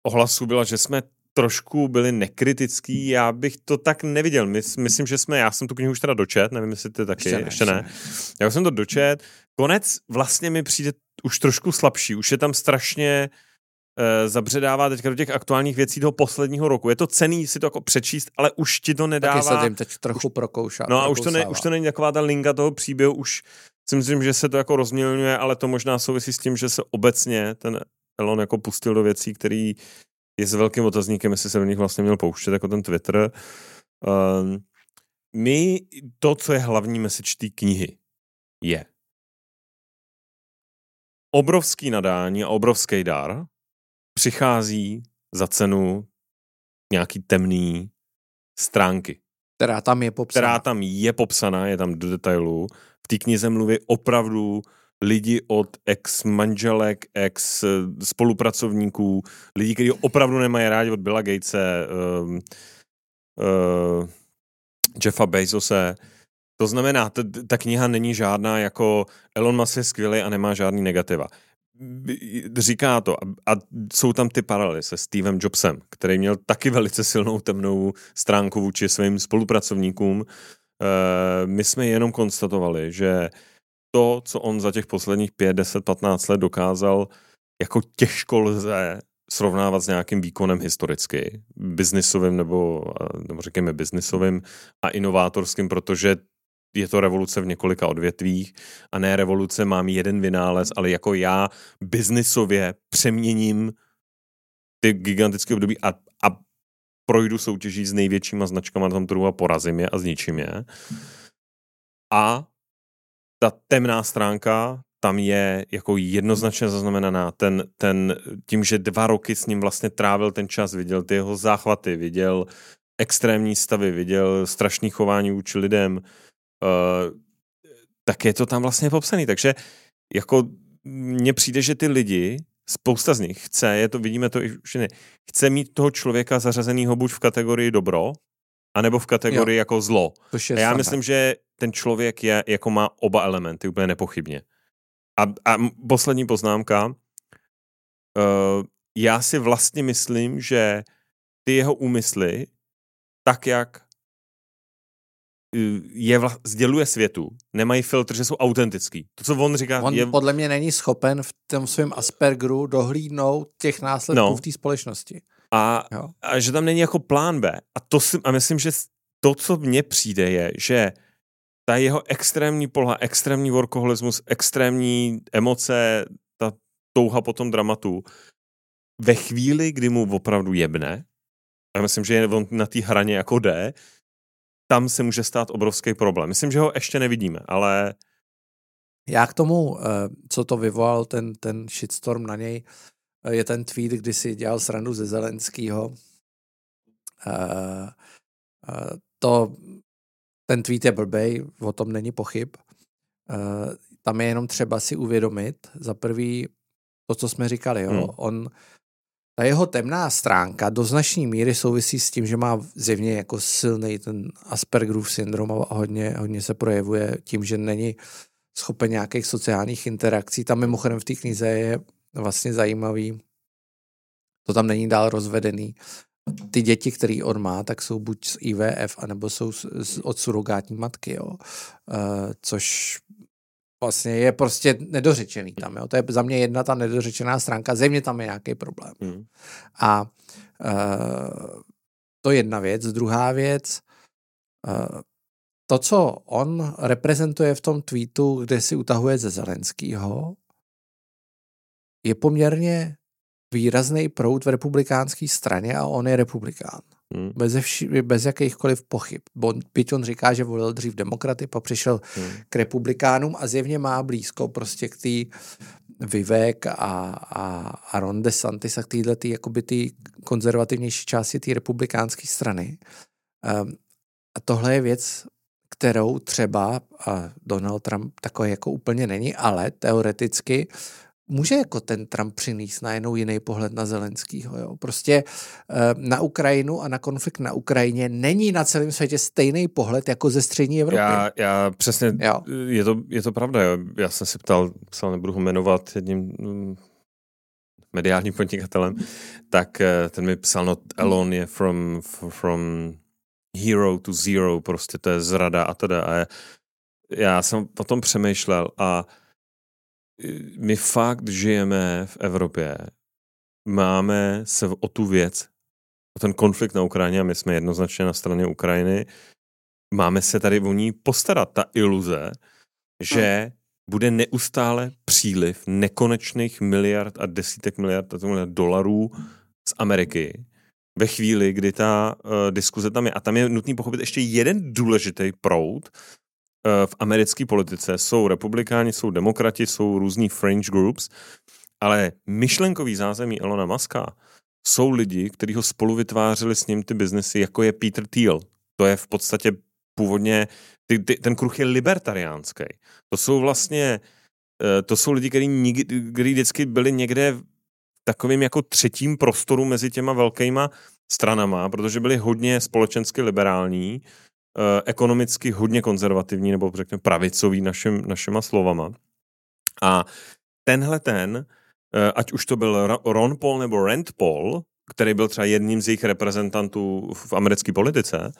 ohlasů byla, že jsme trošku byli nekritický, já bych to tak neviděl. Myslím, že já jsem tu knihu už teda dočet, nevím, jestli ty taky, ještě ne. Já jsem to dočet. Konec vlastně mi přijde už trošku slabší, už je tam strašně zabředává teďka do těch aktuálních věcí toho posledního roku. Je to cenný si to jako přečíst, ale už ti to nedává. Taky se tím teď trochu prokoušá. No a už to není taková ta linka toho příběhu, už si myslím, že se to jako rozmělňuje, ale to možná souvisí s tím, že se obecně ten Elon jako pustil do věcí, který je s velkým otazníkem, jestli se do nich vlastně měl pouštět, jako ten Twitter. Co je hlavní message té knihy, je obrovský nadání a obrovský dar přichází za cenu nějaký temný stránky. Která tam je popsaná, je tam do detailu. V té knize mluví opravdu lidi od ex-manželek, ex-spolupracovníků, lidí, kteří opravdu nemají rádi, od Billa Gatese, Jeffa Bezose. To znamená, ta kniha není žádná jako Elon Musk je skvělý a nemá žádný negativa. Říká to a jsou tam ty paralely se Stevem Jobsem, který měl taky velice silnou temnou stránku vůči svým spolupracovníkům. My jsme jenom konstatovali, že to, co on za těch posledních 5, 10, 15 let dokázal, jako těžko lze srovnávat s nějakým výkonem historicky, biznisovým nebo řekněme biznisovým a inovátorským, protože je to revoluce v několika odvětvích a ne revoluce, mám jeden vynález, ale jako já biznisově přeměním ty gigantické období a projdu soutěží s největšíma značkama na tom trhu a porazím je a zničím je. A ta temná stránka tam je jako jednoznačně zaznamenaná tím, že 2 roky s ním vlastně trávil ten čas, viděl ty jeho záchvaty, viděl extrémní stavy, viděl strašný chování vůči lidem, tak je to tam vlastně popsaný. Takže jako mně přijde, že ty lidi, spousta z nich chce, chce mít toho člověka zařazenýho buď v kategorii dobro, anebo v kategorii jako zlo. A já myslím, že ten člověk je, jako má oba elementy, úplně nepochybně. A poslední poznámka. Já si vlastně myslím, že ty jeho úmysly, tak jak sděluje světu, nemají filtr, že jsou autentický. To, co on říká... On podle mě není schopen v tom svém Aspergeru dohlídnout těch následků v té společnosti. A že tam není jako plán B. A myslím, že to, co mně přijde, je, že ta jeho extrémní poloha, extrémní workoholismus, extrémní emoce, ta touha po tom dramatu, ve chvíli, kdy mu opravdu jebne, a myslím, že on na té hraně jako jde, tam se může stát obrovský problém. Myslím, že ho ještě nevidíme, ale... Já k tomu, co to vyvolal, ten shitstorm na něj, je ten tweet, kdy si dělal srandu ze Zelenskýho. Ten tweet je blbej, o tom není pochyb. Tam je jenom třeba si uvědomit, za prvý to, co jsme říkali, ta jeho temná stránka do značné míry souvisí s tím, že má zjevně jako silný ten Aspergerův syndrom a hodně se projevuje tím, že není schopen nějakých sociálních interakcí. Tam mimochodem v té knize je vlastně zajímavý, to tam není dál rozvedený. Ty děti, který on má, tak jsou buď z IVF, anebo jsou od surogátní matky, jo. Což vlastně je prostě nedořečený tam, jo. To je za mě jedna ta nedořečená stránka, zřejmě tam je nějaký problém. A to je jedna věc. Druhá věc, to, co on reprezentuje v tom tweetu, kde si utahuje ze Zelenskýho, je poměrně výrazný proud v republikánské straně a on je republikán. Bez jakýchkoliv pochyb. Byť on říká, že volil dřív demokraty, pak přišel k republikánům a zjevně má blízko prostě k tý Vivek a Ron DeSantis a k téhle jakoby tý konzervativnější části té republikánské strany. A tohle je věc, kterou třeba Donald Trump takový jako úplně není, ale teoreticky může jako ten Trump přinést najednou jiný pohled na Zelenskýho, jo. Prostě na Ukrajinu a na konflikt na Ukrajině není na celém světě stejný pohled jako ze střední Evropy. Já přesně, jo. Je to pravda, jo. Já jsem si psal, nebudu ho jmenovat jedním mediálním podnikatelem, tak ten mi psal, no Elon je from hero to zero, prostě to je zrada a teda. A já jsem o tom přemýšlel a my fakt žijeme v Evropě, máme se o tu věc, o ten konflikt na Ukrajině, a my jsme jednoznačně na straně Ukrajiny, máme se tady o ní postarat. Ta iluze, že bude neustále příliv nekonečných miliard a desítek miliard a dolarů z Ameriky ve chvíli, kdy ta diskuze tam je. A tam je nutný pochopit ještě jeden důležitý proud. V americké politice jsou republikáni, jsou demokrati, jsou různí fringe groups, ale myšlenkový zázemí Elona Muska jsou lidi, kteří ho spolu vytvářeli s ním ty biznesy, jako je Peter Thiel. To je v podstatě původně, ten kruh je libertariánský. To jsou vlastně, to jsou lidi, kteří vždycky byli někde v takovým jako třetím prostoru mezi těma velkýma stranama, protože byli hodně společensky liberální, ekonomicky hodně konzervativní, nebo řekněme pravicový našima slovama. A tenhle, ať už to byl Ron Paul nebo Rand Paul, který byl třeba jedním z jejich reprezentantů v americké politice,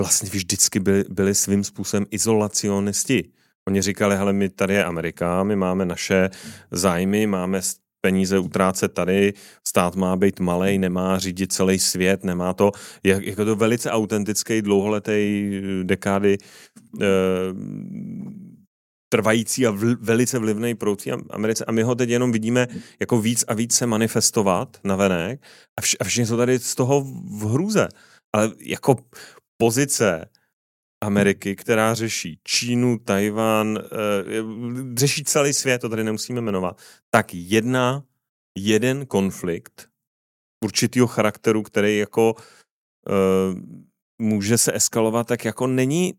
vlastně vždycky byli svým způsobem izolacionisti. Oni říkali, hele, my tady je Amerika, my máme naše zájmy, máme peníze utrácet tady, stát má být malej, nemá řídit celý svět, nemá to, jako to velice autentický, dlouholetý, dekády trvající a velice vlivnej proud Americe, a my ho teď jenom vidíme jako víc a víc se manifestovat navenek a všichni jsou tady z toho v hrůze. Ale jako pozice Ameriky, která řeší Čínu, Tajván, řeší celý svět, to tady nemusíme jmenovat, tak jeden konflikt určitýho charakteru, který jako může se eskalovat, tak jako není,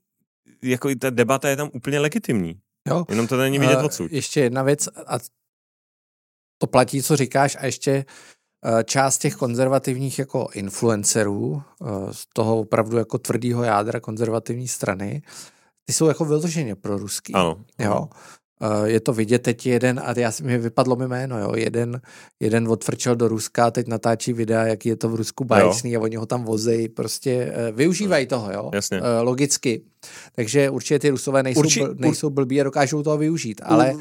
jako ta debata je tam úplně legitimní. Jo. Jenom to není vidět odsud. Ještě jedna věc, a to platí, co říkáš, a ještě část těch konzervativních jako influencerů, z toho opravdu jako tvrdýho jádra konzervativní strany, ty jsou jako vyloženě proruský. Ano. Jo. Je to vidět, teď jeden, a vypadlo mi jméno, jo, jeden odfrčel do Ruska, teď natáčí videa, jak je to v Rusku báječný, jo. A oni ho tam vozejí, prostě využívají toho, jo. Jasně. Logicky. Takže určitě ty Rusové nejsou blbí a dokážou toho využít, ale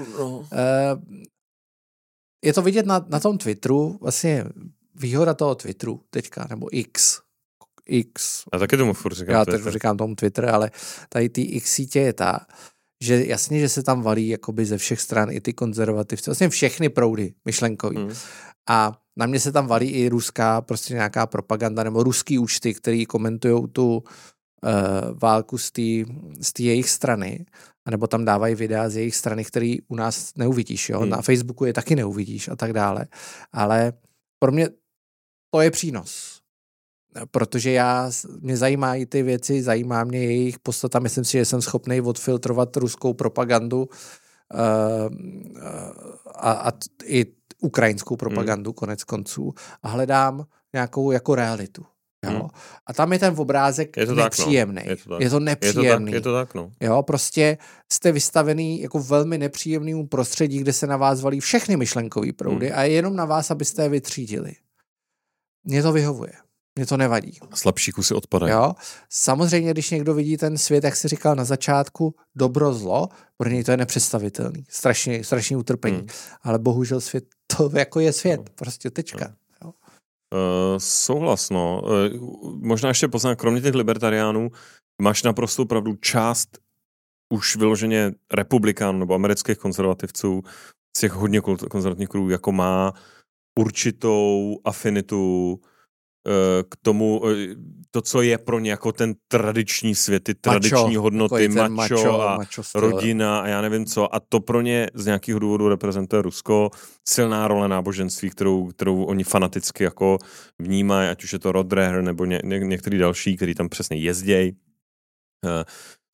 je to vidět na tom Twitteru, vlastně výhoda toho Twitteru teďka, nebo X, X. A taky tomu furt říkám. Já teď říkám tomu Twitter, ale tady ty X sítě je ta, že jasně, že se tam valí jakoby ze všech stran i ty konzervativci, vlastně všechny proudy myšlenkový. Hmm. A na mě se tam valí i ruská, prostě nějaká propaganda, nebo ruský účty, který komentují tu válku z té jejich strany, anebo tam dávají videa z jejich strany, který u nás neuvidíš, jo? Na Facebooku je taky neuvidíš a tak dále. Ale pro mě to je přínos. Protože mě zajímá i ty věci, zajímá mě jejich podstata. Myslím si, že jsem schopný odfiltrovat ruskou propagandu a i ukrajinskou propagandu konec konců a hledám nějakou jako realitu. Jo? A tam je ten obrázek nepříjemný. Je to nepříjemný. Je to tak, no. Jo, prostě jste vystavený jako velmi nepříjemnému prostředí, kde se na vás valí všechny myšlenkové proudy a je jenom na vás, abyste je vytřídili. Mně to vyhovuje. Mně to nevadí. Slabší kusy odpadají. Jo? Samozřejmě, když někdo vidí ten svět, jak jsi říkal na začátku, dobro, zlo, pro něj to je nepředstavitelný. Strašně utrpení. Ale bohužel svět to jako je svět. Prostě tečka. Souhlas, no. Možná ještě poznám, kromě těch libertariánů, máš naprosto pravdu, část už vyloženě republikánů nebo amerických konzervativců, z těch hodně konzervativních kruhů, jako má určitou afinitu k tomu, to, co je pro ně jako ten tradiční svět, ty tradiční hodnoty, macho rodina a já nevím co. A to pro ně z nějakého důvodu reprezentuje Rusko. Silná role náboženství, kterou oni fanaticky jako vnímají, ať už je to Rod Dreher nebo některý další, který tam přesně jezdějí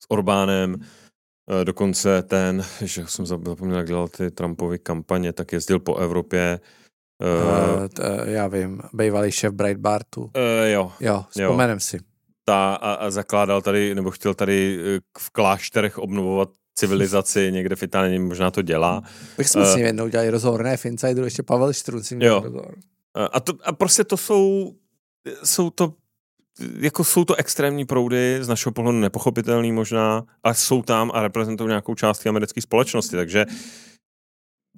s Orbánem. Dokonce že jsem zapomněl, jak dělal ty Trumpovy kampaně, tak jezdil po Evropě. Já vím, bývalý šéf Breitbartu. Jo, vzpomenem si. A zakládal tady, nebo chtěl tady v klášterech obnovovat civilizaci někde v Itálii, možná to dělá. Tak jsme si jednou dělali rozhovor, ne v Insideru, ještě Pavel Štrun si měl rozhovor. A prostě to jsou to extrémní proudy, z našeho pohledu nepochopitelný možná, a jsou tam a reprezentují nějakou část americké společnosti, takže...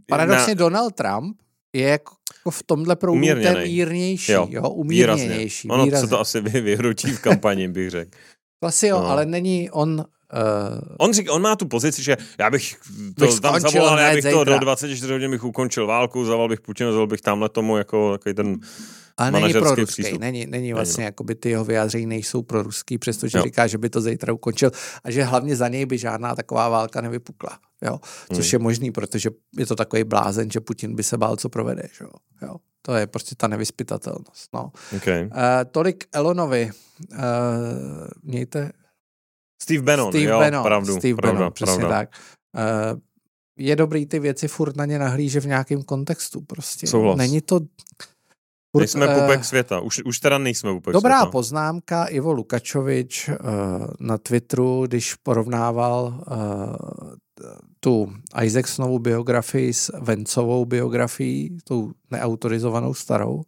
Paradoxně Donald Trump je jako v tomhle proudu ten mírnější, umírněnější. Ono se to asi vyhrotí v kampani, bych řekl. Asi jo, ale není on... On má tu pozici, že já bych to tam zavolal, já bych to do 24 hodin bych ukončil válku, zavolal bych Putina, zavolal bych tamhle tomu jako takový ten manažerský přístup. Není vlastně, jakoby ty jeho vyjádření nejsou proruský, přestože říká, že by to zítra ukončil a že hlavně za něj by žádná taková válka nevypukla. Jo? Což je možný, protože je to takový blázen, že Putin by se bál, co provede. Jo? To je prostě ta nevyspytatelnost. No. Okay. Tolik Elonovi. Mějte... Steve Bannon, přesně. Tak. Je dobrý ty věci furt na ně nahlíže v nějakém kontextu prostě. Souhlas. Není to... Furt, nejsme pupek světa, už teda nejsme pupek světa. Dobrá poznámka, Ivo Lukačovič na Twitteru, když porovnával tu Isaacsonovu biografii s Vencovou biografií, tou neautorizovanou starou,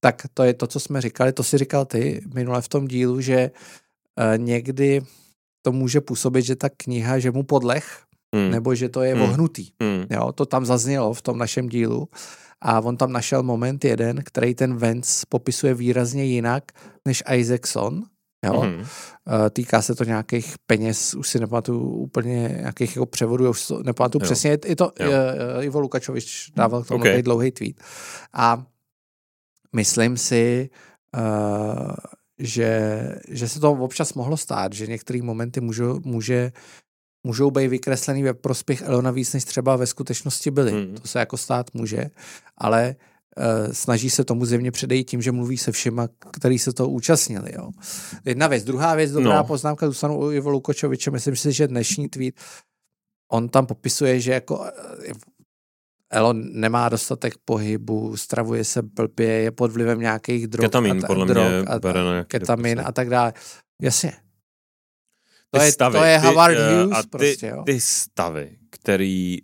tak to je to, co jsme říkali, to si říkal ty minule v tom dílu, že někdy to může působit, že ta kniha, že mu podleh, nebo že to je vohnutý. Jo, to tam zaznělo v tom našem dílu a on tam našel moment jeden, který ten Vance popisuje výrazně jinak než Isaacson. Jo? Týká se to nějakých peněz, už si nepamatuju úplně, nějakých jako převodů, už nepamatuju přesně. Je to Ivo Lukačovič dával k tomu dlouhý tweet. A myslím si, že se to občas mohlo stát, že některé momenty můžou být vykreslený ve prospěch Elona víc, než třeba ve skutečnosti byly. To se jako stát může, ale snaží se tomu zjevně předejít tím, že mluví se všema, který se toho účastnili. Jo. Jedna věc. Druhá věc, dobrá poznámka, zůstanu u Ivo Lukačoviče, myslím si, že dnešní tweet, on tam popisuje, že jako... Elon nemá dostatek pohybu, stravuje se blbě, je pod vlivem nějakých drog. Ketamin, ketamin a tak dále. Jasně. To je Howard Hughes. Ty stavy, který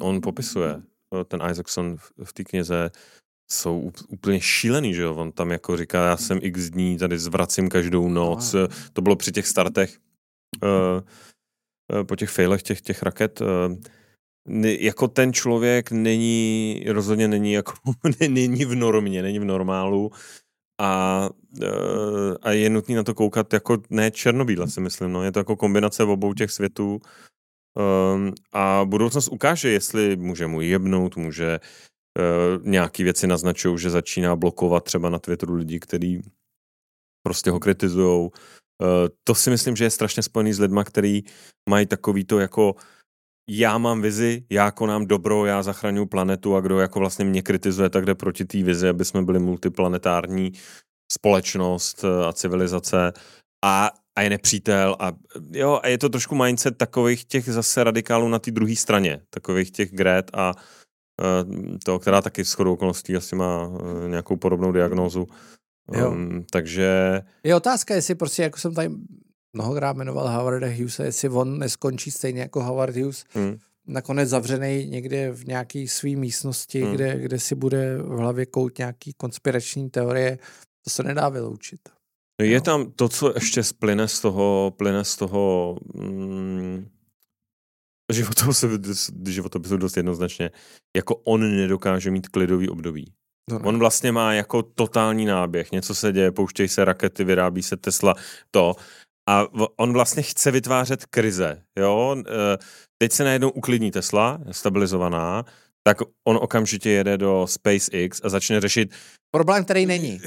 on popisuje, ten Isaacson v té knize, jsou úplně šílený, že jo? On tam jako říká, já jsem x dní, tady zvracím každou noc. Wow. To bylo při těch startech, po těch failech těch raket, jako ten člověk není, rozhodně není v normě, není v normálu a je nutný na to koukat jako ne černobíle, si myslím. No. Je to jako kombinace obou těch světů a budoucnost ukáže, jestli může mu jebnout, může nějaký věci naznačují, že začíná blokovat třeba na Twitteru lidi, kteří prostě ho kritizujou. To si myslím, že je strašně spojený s lidma, který mají takový to jako já mám vizi, já konám dobro, já zachraňuji planetu a kdo jako vlastně mě kritizuje, tak jde proti té vizi, aby jsme byli multiplanetární společnost a civilizace a je nepřítel a jo, a je to trošku mindset takových těch zase radikálů na té druhé straně, takových těch Grét a toho, která taky shodou okolností asi má nějakou podobnou diagnózu. Takže... Je otázka, jestli prostě, jako jsem tady mnohokrát jmenoval Howarda Hughese, jestli on neskončí stejně jako Howard Hughes, nakonec zavřený někde v nějaké své místnosti, kde si bude v hlavě kout nějaký konspirační teorie, to se nedá vyloučit. Je tam to, co ještě plyne z toho životopisu dost jednoznačně, jako on nedokáže mít klidový období. No, on vlastně má jako totální náběh, něco se děje, pouštějí se rakety, vyrábí se Tesla, to. A on vlastně chce vytvářet krize, jo. Teď se najednou uklidní Tesla, stabilizovaná, tak on okamžitě jede do SpaceX a začne řešit... Problém, který není.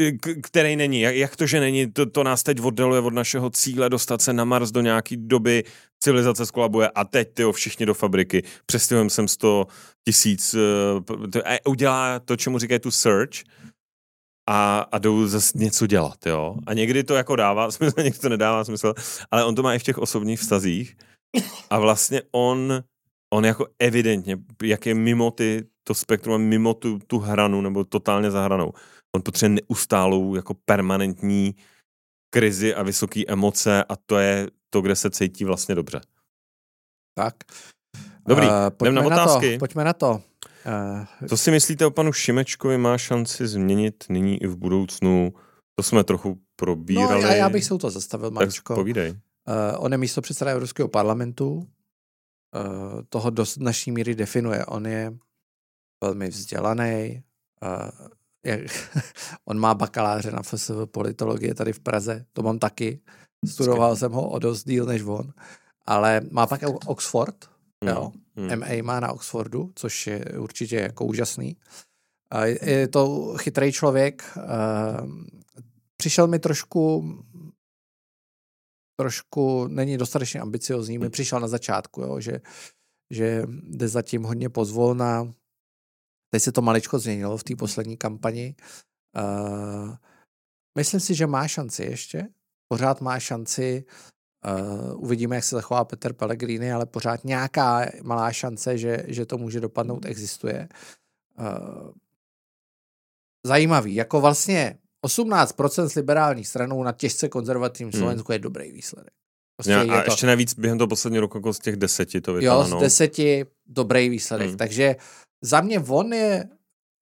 Který není. Jak to, že není? To nás teď oddaluje od našeho cíle dostat se na Mars do nějaký doby, civilizace skolabuje a teď, tyjo, všichni do fabriky, přestěhujeme sem 100 000 a udělá to, čemu říkají tu search a jdou zase něco dělat, jo. A někdy to jako dává smysl, někdy to nedává smysl, ale on to má i v těch osobních vztazích a vlastně on jako evidentně, jak je mimo to spektrum, mimo tu hranu, nebo totálně za hranou, on potřebuje neustálou, jako permanentní krizi a vysoké emoce a to je to, kde se cítí vlastně dobře. Tak. Dobrý, jdeme na otázky. Pojďme na to. Co si myslíte o panu Šimečkovi, má šanci změnit nyní i v budoucnu? To jsme trochu probírali. No, já bych se to zastavil, Maričko. Povídej. On je místopředseda Evropského parlamentu, toho do naší míry definuje. On je velmi vzdělaný, on má bakaláře na FSV politologie tady v Praze, to mám taky, studoval jsem ho o dost díl než on, ale má pak Oxford, jo, MA má na Oxfordu, což je určitě jako úžasný. Je to chytrý člověk, přišel mi trošku není dostatečně ambiciozní, mi přišel na začátku, jo, že jde zatím hodně pozvolna. Teď se to maličko změnilo v té poslední kampani. Myslím si, že má šanci ještě. Pořád má šanci. Uvidíme, jak se zachová Peter Pellegrini, ale pořád nějaká malá šance, že to může dopadnout, existuje. Zajímavý. Jako vlastně 18% s liberální stranou na těžce konzervativním Slovensku je dobrý výsledek. Prostě a je to... ještě navíc během toho posledního roku jako z těch 10 to vypadalo. Jo, z 10 dobrý výsledek. Takže za mě on je,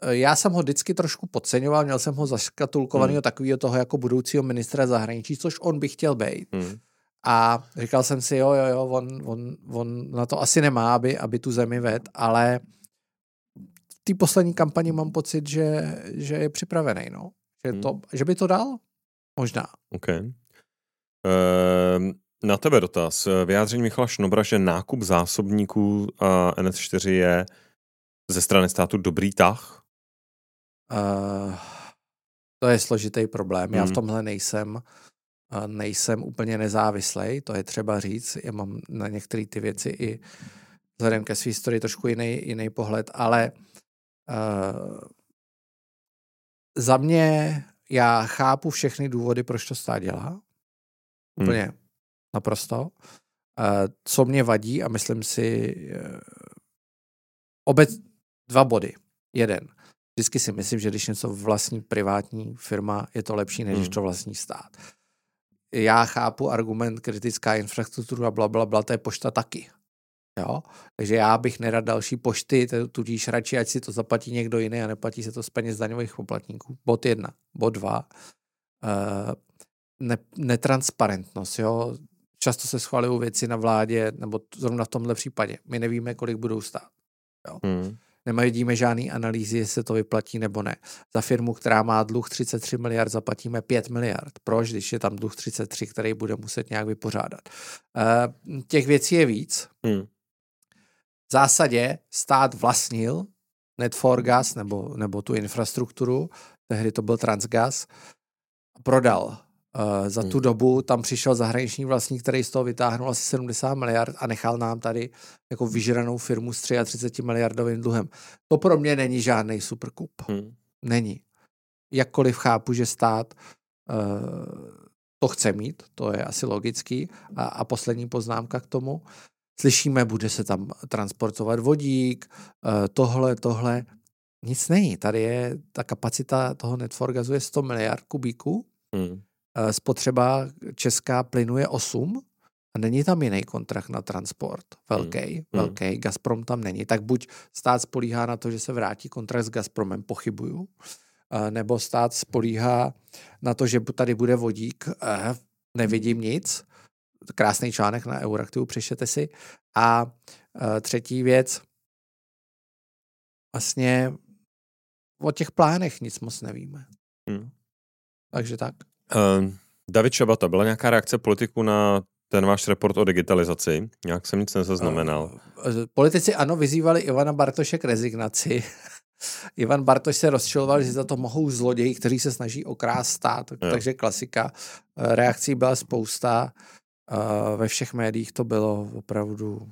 já jsem ho vždycky trošku podceňoval, měl jsem ho zaškatulkovaného takového toho jako budoucího ministra zahraničí, což on by chtěl být. A říkal jsem si, jo, on na to asi nemá, aby tu zemi ved, ale v té poslední kampani mám pocit, že je připravený, no. Že by to dal? Možná. Okay. Na tebe dotaz. Vyjádření Michala Šnobra, že nákup zásobníků a NS4 je ze strany státu dobrý tah? To je složitý problém. Já v tomhle nejsem úplně nezávislej, to je třeba říct. Já mám na některé ty věci i vzhledem ke své historii trošku jiný pohled, ale za mě já chápu všechny důvody, proč to stát dělá. Úplně naprosto. Co mě vadí a myslím si dva body. Jeden. Vždycky si myslím, že když něco vlastní privátní firma, je to lepší, než když to vlastní stát. Já chápu argument kritická infrastruktura, blablabla, to je pošta taky. Jo? Takže já bych nerad další pošty, tudíž radši, ať si to zaplatí někdo jiný a neplatí se to z peněz daňových poplatníků. Bod 1. Bod 2. Netransparentnost. Jo? Často se schvalují věci na vládě, nebo zrovna v tomhle případě. My nevíme, kolik budou stát. Jo? Nevidíme žádný analýzy, jestli to vyplatí nebo ne. Za firmu, která má dluh 33 miliard, zaplatíme 5 miliard. Proč, když je tam dluh 33, který bude muset nějak vypořádat? Těch věcí je víc. V zásadě stát vlastnil Net4Gas nebo tu infrastrukturu, tehdy to byl Transgas, prodal. Za tu dobu tam přišel zahraniční vlastník, který z toho vytáhnul asi 70 miliard a nechal nám tady jako vyžranou firmu s 33 miliardovým dluhem. To pro mě není žádný superkup. Není. Jakkoliv chápu, že stát to chce mít, to je asi logický. A poslední poznámka k tomu. Slyšíme, bude se tam transportovat vodík, tohle. Nic není. Tady je ta kapacita toho Net4Gasu je 100 miliard kubíků. Spotřeba česká plynu je 8 a není tam jiný kontrakt na transport. Velký. Gazprom tam není. Tak buď stát spolíhá na to, že se vrátí kontrakt s Gazpromem, pochybuju, nebo stát spolíhá na to, že tady bude vodík, nevidím nic. Krásný článek na Euraktivu, přečtěte si. A třetí věc, vlastně o těch plánech nic moc nevíme. Takže tak. David Šabata, byla nějaká reakce politiků na ten váš report o digitalizaci? Nějak jsem nic nezaznamenal. Politici ano, vyzývali Ivana Bartoše k rezignaci. Ivan Bartoš se rozčiloval, že za to mohou zloději, kteří se snaží okrást stát. Takže klasika. Reakcí byla spousta. Ve všech médiích to bylo opravdu...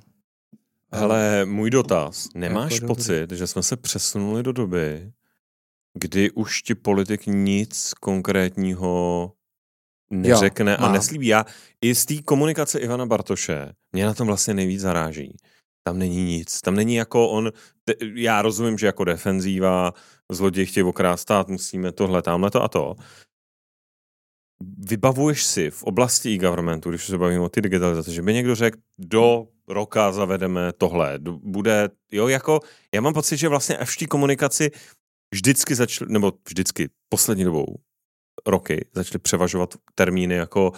Hele, můj dotaz. Nemáš jako pocit, že jsme se přesunuli do doby, kdy už ti politik nic konkrétního neřekne a neslíbí? Já i z té komunikace Ivana Bartoše mě na tom vlastně nejvíc zaráží. Tam není nic. Tam není jako on... Já rozumím, že jako defenzíva, zloději chtějí okrást stát, musíme tohle, tamhle to a to. Vybavuješ si v oblasti e-governmentu, když se bavíme o ty digitalizaci, že by někdo řekl, do roka zavedeme tohle, bude, jo, jako, já mám pocit, že vlastně až v té komunikaci vždycky začaly, nebo vždycky poslední dobou roky začaly převažovat termíny, jako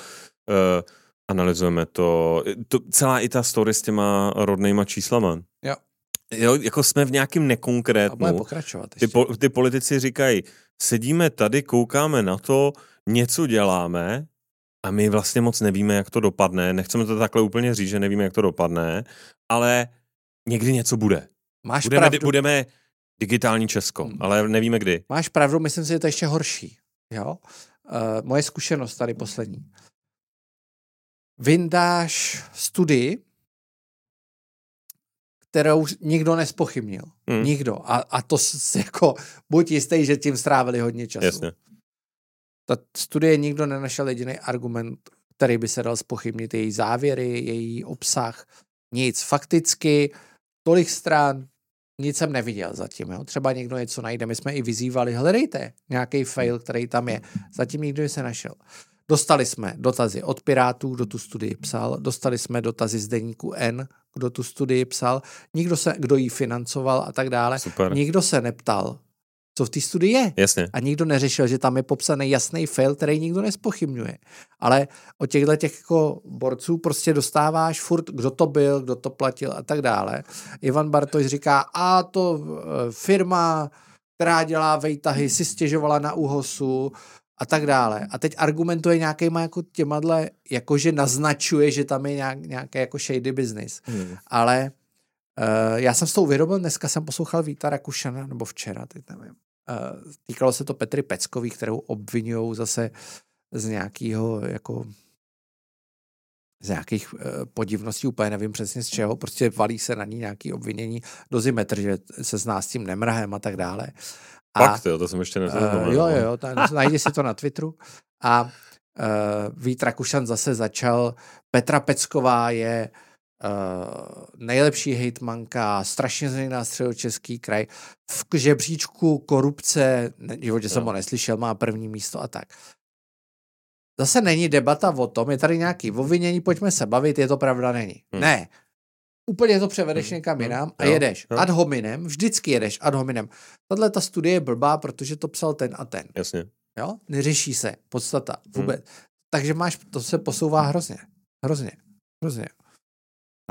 analyzujeme to, celá i ta story s těma rodnejma číslama. Jo, jako jsme v nějakým nekonkrétnu. Ty politici říkají, sedíme tady, koukáme na to, něco děláme a my vlastně moc nevíme, jak to dopadne. Nechceme to takhle úplně říct, že nevíme, jak to dopadne, ale někdy něco bude. Budeme digitální Česko, ale nevíme kdy. Máš pravdu, myslím si, že to je ještě horší. Jo? Moje zkušenost tady poslední. Vyndáš studii, kterou nikdo nespochybnil. Nikdo. A to jako, buď jistý, že tím strávili hodně času. Jasně. Ta studie nikdo nenašel jediný argument, který by se dal zpochybnit. Její závěry, její obsah, nic. Fakticky tolik stran, nic jsem neviděl zatím. Jo? Třeba někdo něco najde. My jsme i vyzývali, hledejte nějaký fail, který tam je. Zatím nikdo se našel. Dostali jsme dotazy od Pirátů, kdo tu studii psal. Dostali jsme dotazy z deníku N, kdo tu studii psal. Kdo ji financoval a tak dále. Super. Nikdo se neptal, co v té studii je. Jasně. A nikdo neřešil, že tam je popsaný jasný fail, který nikdo nespochybňuje. Ale od těchto jako borců prostě dostáváš furt, kdo to byl, kdo to platil a tak dále. Ivan Bartoš říká, a to firma, která dělá vejtahy, si stěžovala na ÚOHSu a tak dále. A teď argumentuje nějakýma jako těmadle, jakože naznačuje, že tam je nějaký jako shady business. Ale já jsem s tou uvědomil, dneska jsem poslouchal Víta Rakušana, nebo včera, teď nevím. Týkalo se to Petry Peckový, kterou obvinují zase z nějakého jako z nějakých podivností, úplně nevím přesně z čeho, prostě valí se na ní nějaký obvinění dozimetr, že se zná s tím nemrahem a tak dále. Fakt, to jsem ještě neznamenal. Jo, najdi si to na Twitteru. A Vít Rakušan zase začal, Petra Pecková je nejlepší hejtmanka, strašně změná Středočeský kraj, v žebříčku korupce, životě jsem ho neslyšel, má první místo a tak. Zase není debata o tom, je tady nějaký obvinění, pojďme se bavit, je to pravda, není. Ne. Úplně to převedeš někam jinam a jedeš ad hominem, vždycky jedeš ad hominem. Tahle ta studie je blbá, protože to psal ten a ten. Jasně. Jo? Neřeší se podstata vůbec. Takže to se posouvá hrozně.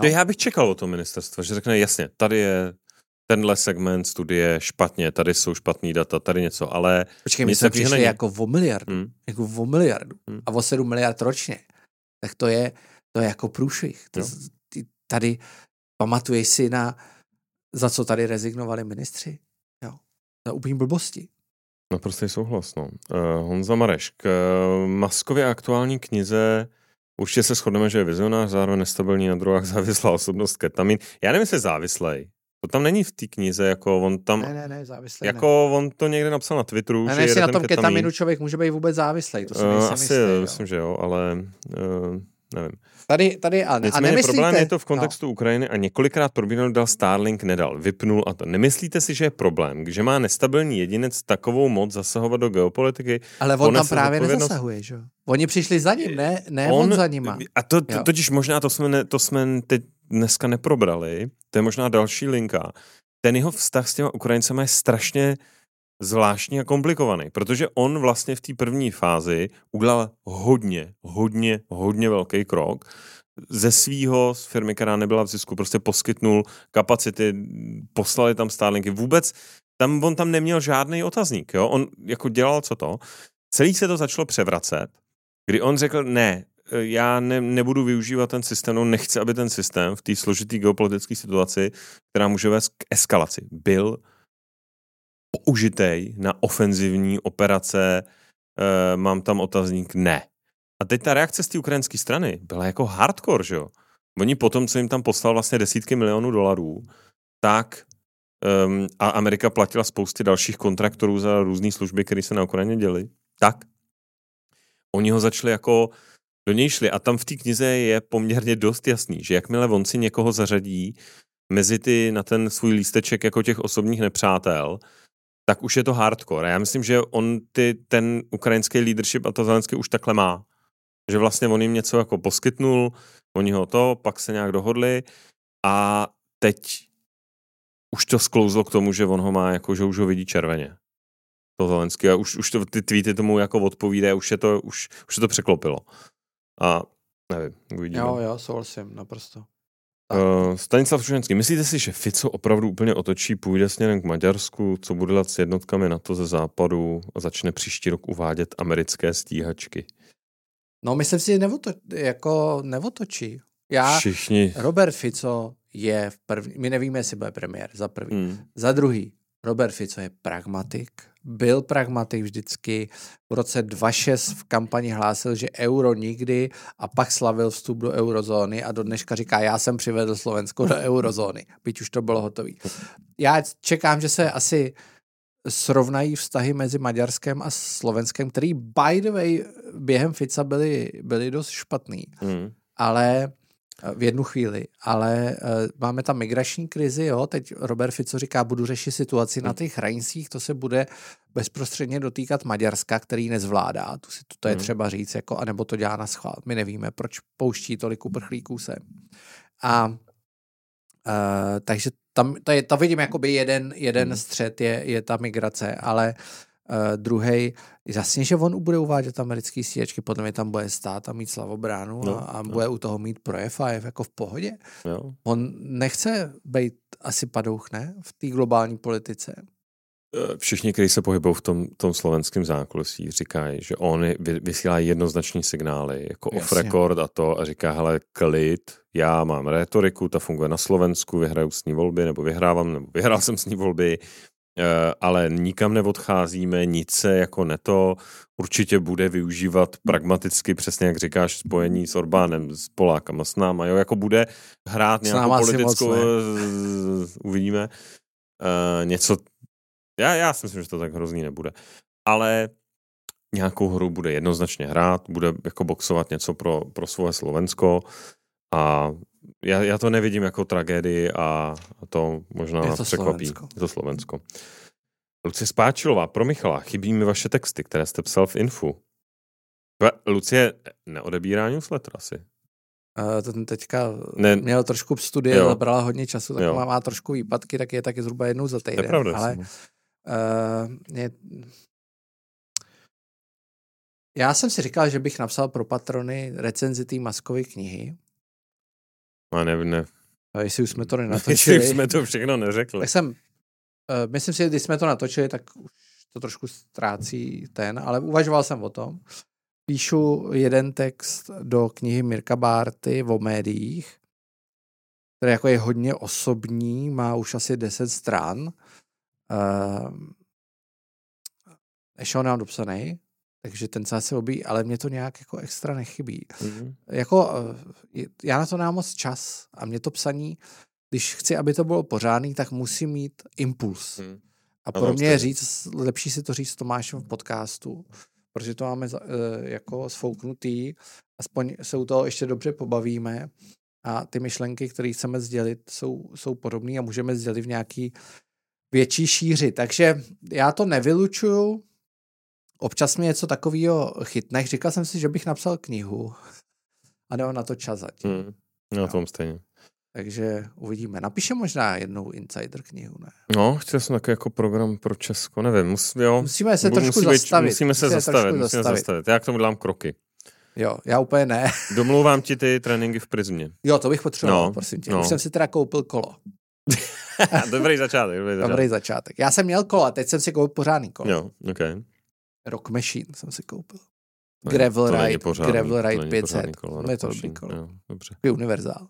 No. Já bych čekal od toho ministerstva, že řekne jasně, tady je tenhle segment studie špatně, tady jsou špatný data, tady něco, ale... Počkej, my jsme přišli jako o miliardu, jako o miliardu a o 7 miliard ročně. Tak to je jako průšvih. No. Tady pamatuješ si za co tady rezignovali ministři? Jo. Za úplný blbosti. Naprostý souhlas, no. Honza Mareš, k Maskově aktuální knize určitě se shodneme, že je vizionář, zároveň nestabilní na drogách, závislá osobnost, ketamin. Já nevím, jestli závislej. To tam není v té knize, jako on tam... Ne, závislej. Jako ne. On to někde napsal na Twitteru, že jede ten ketamin. Ne, jestli na tom ketaminu člověk může být vůbec závislej, to si nejsem jistý. Asi, myslím, že jo, ale... nevím. Tady a nicméně nemyslíte... Problém je to v kontextu Ukrajiny a několikrát probíral, dal Starlink, nedal, vypnul a to. Nemyslíte si, že je problém, že má nestabilní jedinec takovou moc zasahovat do geopolitiky? Ale on tam právě nezasahuje, že jo? Oni přišli za ním, ne on za nima. A to totiž možná to jsme teď dneska neprobrali, to je možná další linka. Ten jeho vztah s těma Ukrajincema je strašně zvláštní a komplikovaný, protože on vlastně v té první fázi udělal hodně velký krok. Ze svýho, z firmy, která nebyla v zisku, prostě poskytnul kapacity, poslali tam Starlinky. Vůbec, on tam neměl žádný otazník, jo? On jako dělal celý se to začalo převracet, kdy on řekl, já nebudu využívat ten systém, nechci, aby ten systém v té složité geopolitické situaci, která může vést k eskalaci, byl použitej na ofenzivní operace, mám tam otazník, ne. A teď ta reakce z té ukrajinské strany byla jako hardcore, že jo? Oni potom, co jim tam poslal vlastně desítky milionů $, tak a Amerika platila spousty dalších kontraktorů za různé služby, které se na Ukrajině děly, tak oni ho začali jako do něj šli a tam v té knize je poměrně dost jasný, že jakmile on si někoho zařadí mezi ty na ten svůj lísteček jako těch osobních nepřátel, tak už je to hardcore. A já myslím, že on ten ukrajinský leadership a to zelenský už takhle má. Že vlastně on jim něco jako poskytnul, oni ho pak se nějak dohodli a teď už to sklouzlo k tomu, že on ho má, jako, že už ho vidí červeně. To zelenský. A už to, ty tweety tomu jako odpovídají, už se to překlopilo. A nevím, uvidíme. Jo, souhlasím, naprosto. Stanislav Šušenský, myslíte si, že Fico opravdu úplně otočí, půjde směrem k Maďarsku, co bude dělat s jednotkami NATO ze západu a začne příští rok uvádět americké stíhačky? No, myslím si, že neotočí. Všichni. Robert Fico je my nevíme, jestli bude premiér, za první. Za druhý, Robert Fico je pragmatik. Byl pragmatik vždycky. V roce 2006 v kampani hlásil, že euro nikdy a pak slavil vstup do eurozóny a do dneška říká, já jsem přivedl Slovensko do eurozóny, byť už to bylo hotový. Já čekám, že se asi srovnají vztahy mezi Maďarskem a Slovenskem, který by the way během Fica byly dost špatný. Ale v jednu chvíli, ale máme tam migrační krizi, jo, teď Robert Fico říká, budu řešit situaci na těch hranicích, to se bude bezprostředně dotýkat Maďarska, který nezvládá, to je třeba říct, jako, anebo to dělá na schvál, my nevíme, proč pouští tolik uprchlíků sem. Takže tam to vidím, jakoby jeden střet je ta migrace, ale druhej, jasně, že on bude uvádět americký stíhačky, potom je tam bude stát a mít Slavobránu a bude u toho mít projev a je jako v pohodě. Jo. On nechce být asi padouch, ne? V té globální politice. Všichni, kteří se pohybují v tom slovenském zákulisí, říkají, že oni vysílají jednoznačný signály, jako off record a říká, hele, klid, já mám retoriku, ta funguje na Slovensku, vyhraju s ní volby, nebo vyhrávám, nebo vyhrál jsem s ní volby, ale nikam neodcházíme, nic se jako neto, určitě bude využívat pragmaticky, přesně jak říkáš, spojení s Orbánem, s Polákama, s náma, jo, jako bude hrát nějakou politickou, uvidíme, něco, já si myslím, že to tak hrozný nebude, ale nějakou hru bude jednoznačně hrát, bude jako boxovat něco pro svoje Slovensko a já to nevidím jako tragédii a to možná nás překvapí. Je to Slovensko. Lucie Spáčilová, pro Michala, chybí mi vaše texty, které jste psal v Infu. Lucie neodebírá newsletter asi. To teďka měl trošku studie, zabrala hodně času, tak má trošku výpadky, tak je taky zhruba jednou za týden. Nepravda, ale já jsem si říkal, že bych napsal pro patrony recenzi té Maskovy knihy. Ne, A jestli už jsme to nenatočili. Jestli jsme to všechno neřekli. Tak jsem, myslím si, když jsme to natočili, tak už to trošku ztrácí ten, ale uvažoval jsem o tom. Píšu jeden text do knihy Mirka Bárty o médiích, který jako je hodně osobní, má už asi 10 stran. Ještě ho nemám dopsanej, takže ten se asi objí, ale mě to nějak jako extra nechybí. Mm-hmm. Jako, já na to nemám moc čas a mě to psaní, když chci, aby to bylo pořádný, tak musím mít impuls. Mm. A pro mě je lepší si to říct s Tomášem v podcastu, protože to máme jako sfouknutý, aspoň se u toho ještě dobře pobavíme a ty myšlenky, které chceme sdělit, jsou podobné a můžeme sdělit v nějaký větší šíři. Takže já to nevylučuju. Občas mě něco takového chytne. Říkal jsem si, že bych napsal knihu a nemám na to čas zatím. No, tom stejně. Takže uvidíme. Napíše možná jednou Insider knihu, ne? No, chtěl jsem takový jako program pro Česko, nevím. Musíme se trošku zastavit. Musíme se zastavit. Já k tomu dělám kroky. Jo, já úplně ne. Domlouvám ti ty tréninky v Prizmě. Jo, to bych potřeboval, prosím tě. Už jsem si teda koupil kolo. Dobrý začátek. Já jsem měl kola, teď jsem si koupil pořádný kolo. Jo, okay. Rock Machine jsem si koupil. Gravel Ride 500. Kolo, je to dobrý kolo. Je univerzál.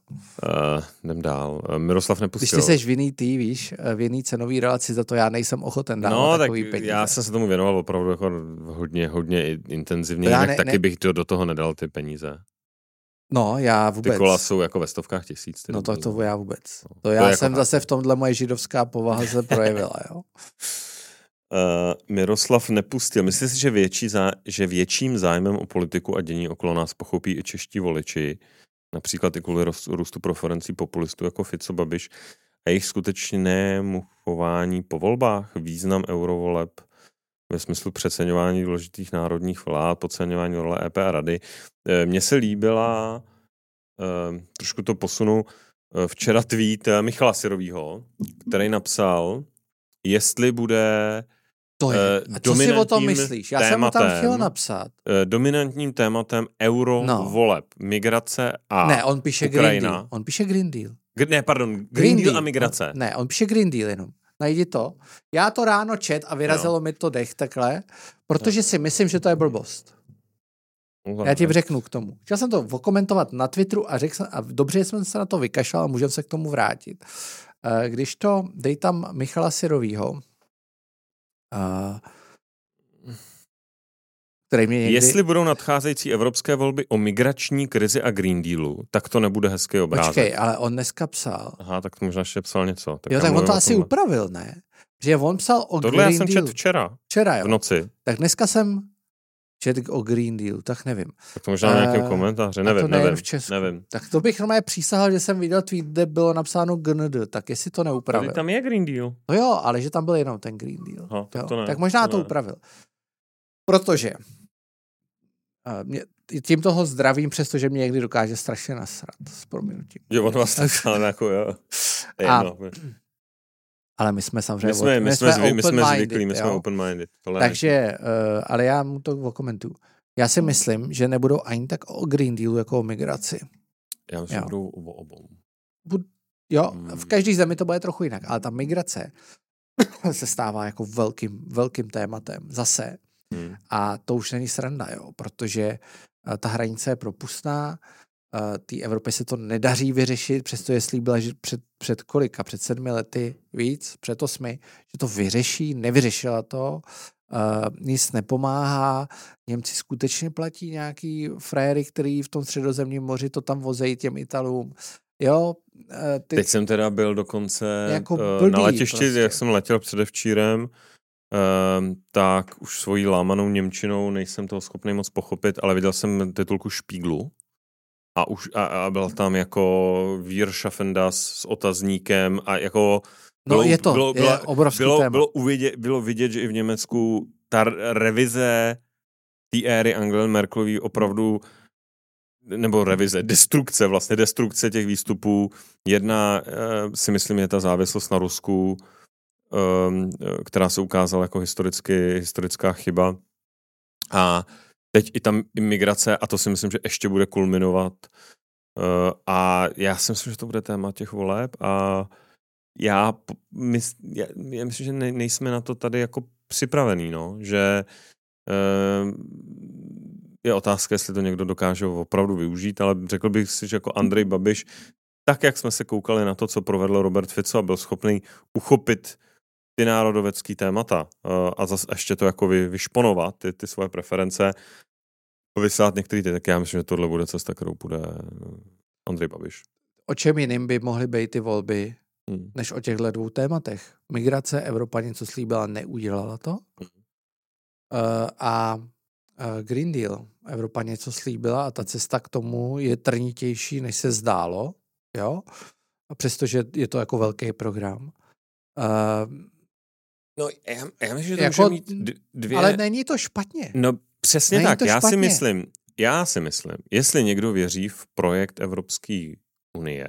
Jdem dál. Miroslav nepustil. Když ty seš v jiný cenový relaci, za to já nejsem ochoten dát takový peníze. Já jsem se tomu věnoval opravdu jako hodně intenzivně, taky bych do toho nedal ty peníze. No, já vůbec. Ty kola jsou jako ve stovkách tisíc. No to já vůbec. No. To já jsem jako zase v tomhle moje židovská povaha se projevila, jo. Miroslav nepustil. Myslím si, že větším zájmem o politiku a dění okolo nás pochopí i čeští voliči, například i kvůli růstu preferencí populistů jako Fico, Babiš a jejich skutečnému chování po volbách, význam eurovoleb ve smyslu přeceňování důležitých národních vlád, podceňování role EP a rady. Mně se líbila, trošku to posunu, včera tweet Michala Sirovýho, který napsal, jestli bude a co si o tom myslíš? Já jsem mu tam chtěl napsat. Dominantním tématem voleb, migrace a ne, on píše Ukrajina. Green Deal. On píše Green Deal. Green Deal a migrace. Ne, on píše Green Deal jenom. Najdi to. Já to ráno čet a vyrazilo mi to dech takhle, protože si myslím, že to je blbost. Já ti řeknu k tomu. Chtěl jsem to okomentovat na Twitteru a řekl jsem, a dobře jsem se na to vykašlal a můžeme se k tomu vrátit. Když to, dej tam Michala Sirovýho, který mě někdy... Jestli budou nadcházející evropské volby o migrační krizi a Green Dealu, tak to nebude hezký obrázek. Počkej, ale on dneska psal. Aha, tak to možná ještě psal něco. Tak on to asi upravil, ne? Že on psal o Green Dealu. Tohle já jsem četl včera jo. V noci. Tak dneska jsem četl o Green Dealu, tak nevím. Tak to možná na nějakém komentáři, nevím. Tak to bych normálně přísahal, že jsem viděl tweet, kde bylo napsáno GND, tak jestli to neupravil. Tady tam je Green Deal. No jo, ale že tam byl jenom ten Green Deal. Aha, tak možná to upravil. Protože tím toho zdravím, přestože mě někdy dokáže strašně nasrat, s prominutím. Jo, on vás nasral, jako jo. Ale my jsme samozřejmě... My jsme open-minded. Takže, ale já mu to okomentuju. Já si myslím, že nebudou ani tak o Green Dealu, jako o migraci. Já myslím, že budou o obou. V každý zemi to bude trochu jinak, ale ta migrace se stává jako velkým tématem zase. A to už není sranda, jo, protože ta hranice je propustná, té Evropě se to nedaří vyřešit, přesto je slíbila, že před 7 lety víc, před 8, že to vyřeší, nevyřešila to, nic nepomáhá, Němci skutečně platí nějaký frajery, který v tom Středozemním moři to tam vozejí těm Italům. Jo, teď jsem teda byl dokonce jako blbý, na letišti, prostě. Jak jsem letěl předevčírem, tak už svojí lámanou němčinou nejsem toho schopný moc pochopit, ale viděl jsem titulku Špíglu a byl tam jako Wir schaffen das s otazníkem a jako bylo vidět, že i v Německu ta revize té éry Angely Merkelové opravdu destrukce těch výstupů. Jedna si myslím je ta závislost na Rusku, která se ukázala jako historická chyba. A teď i tam imigrace, a to si myslím, že ještě bude kulminovat A já si myslím, že to bude téma těch voleb a já myslím, že nejsme na to tady jako připravený, no, že je otázka, jestli to někdo dokáže opravdu využít, ale řekl bych si, že jako Andrej Babiš, tak jak jsme se koukali na to, co provedl Robert Fico a byl schopný uchopit ty národovecký témata a zase ještě to jako vyšponovat, ty svoje preference, vysát některý ty, tak já myslím, že tohle bude cesta, kterou půjde Andrej Babiš. O čem jiným by mohly být ty volby, než o těchto dvou tématech? Migrace, Evropa něco slíbila, neudělala to? Green Deal. Evropa něco slíbila a ta cesta k tomu je trnitější, než se zdálo, jo? A přestože je to jako velký program. Já myslím, že to jako, může mít dvě... Ale není to špatně. No přesně není tak, já si myslím, jestli někdo věří v projekt Evropské unie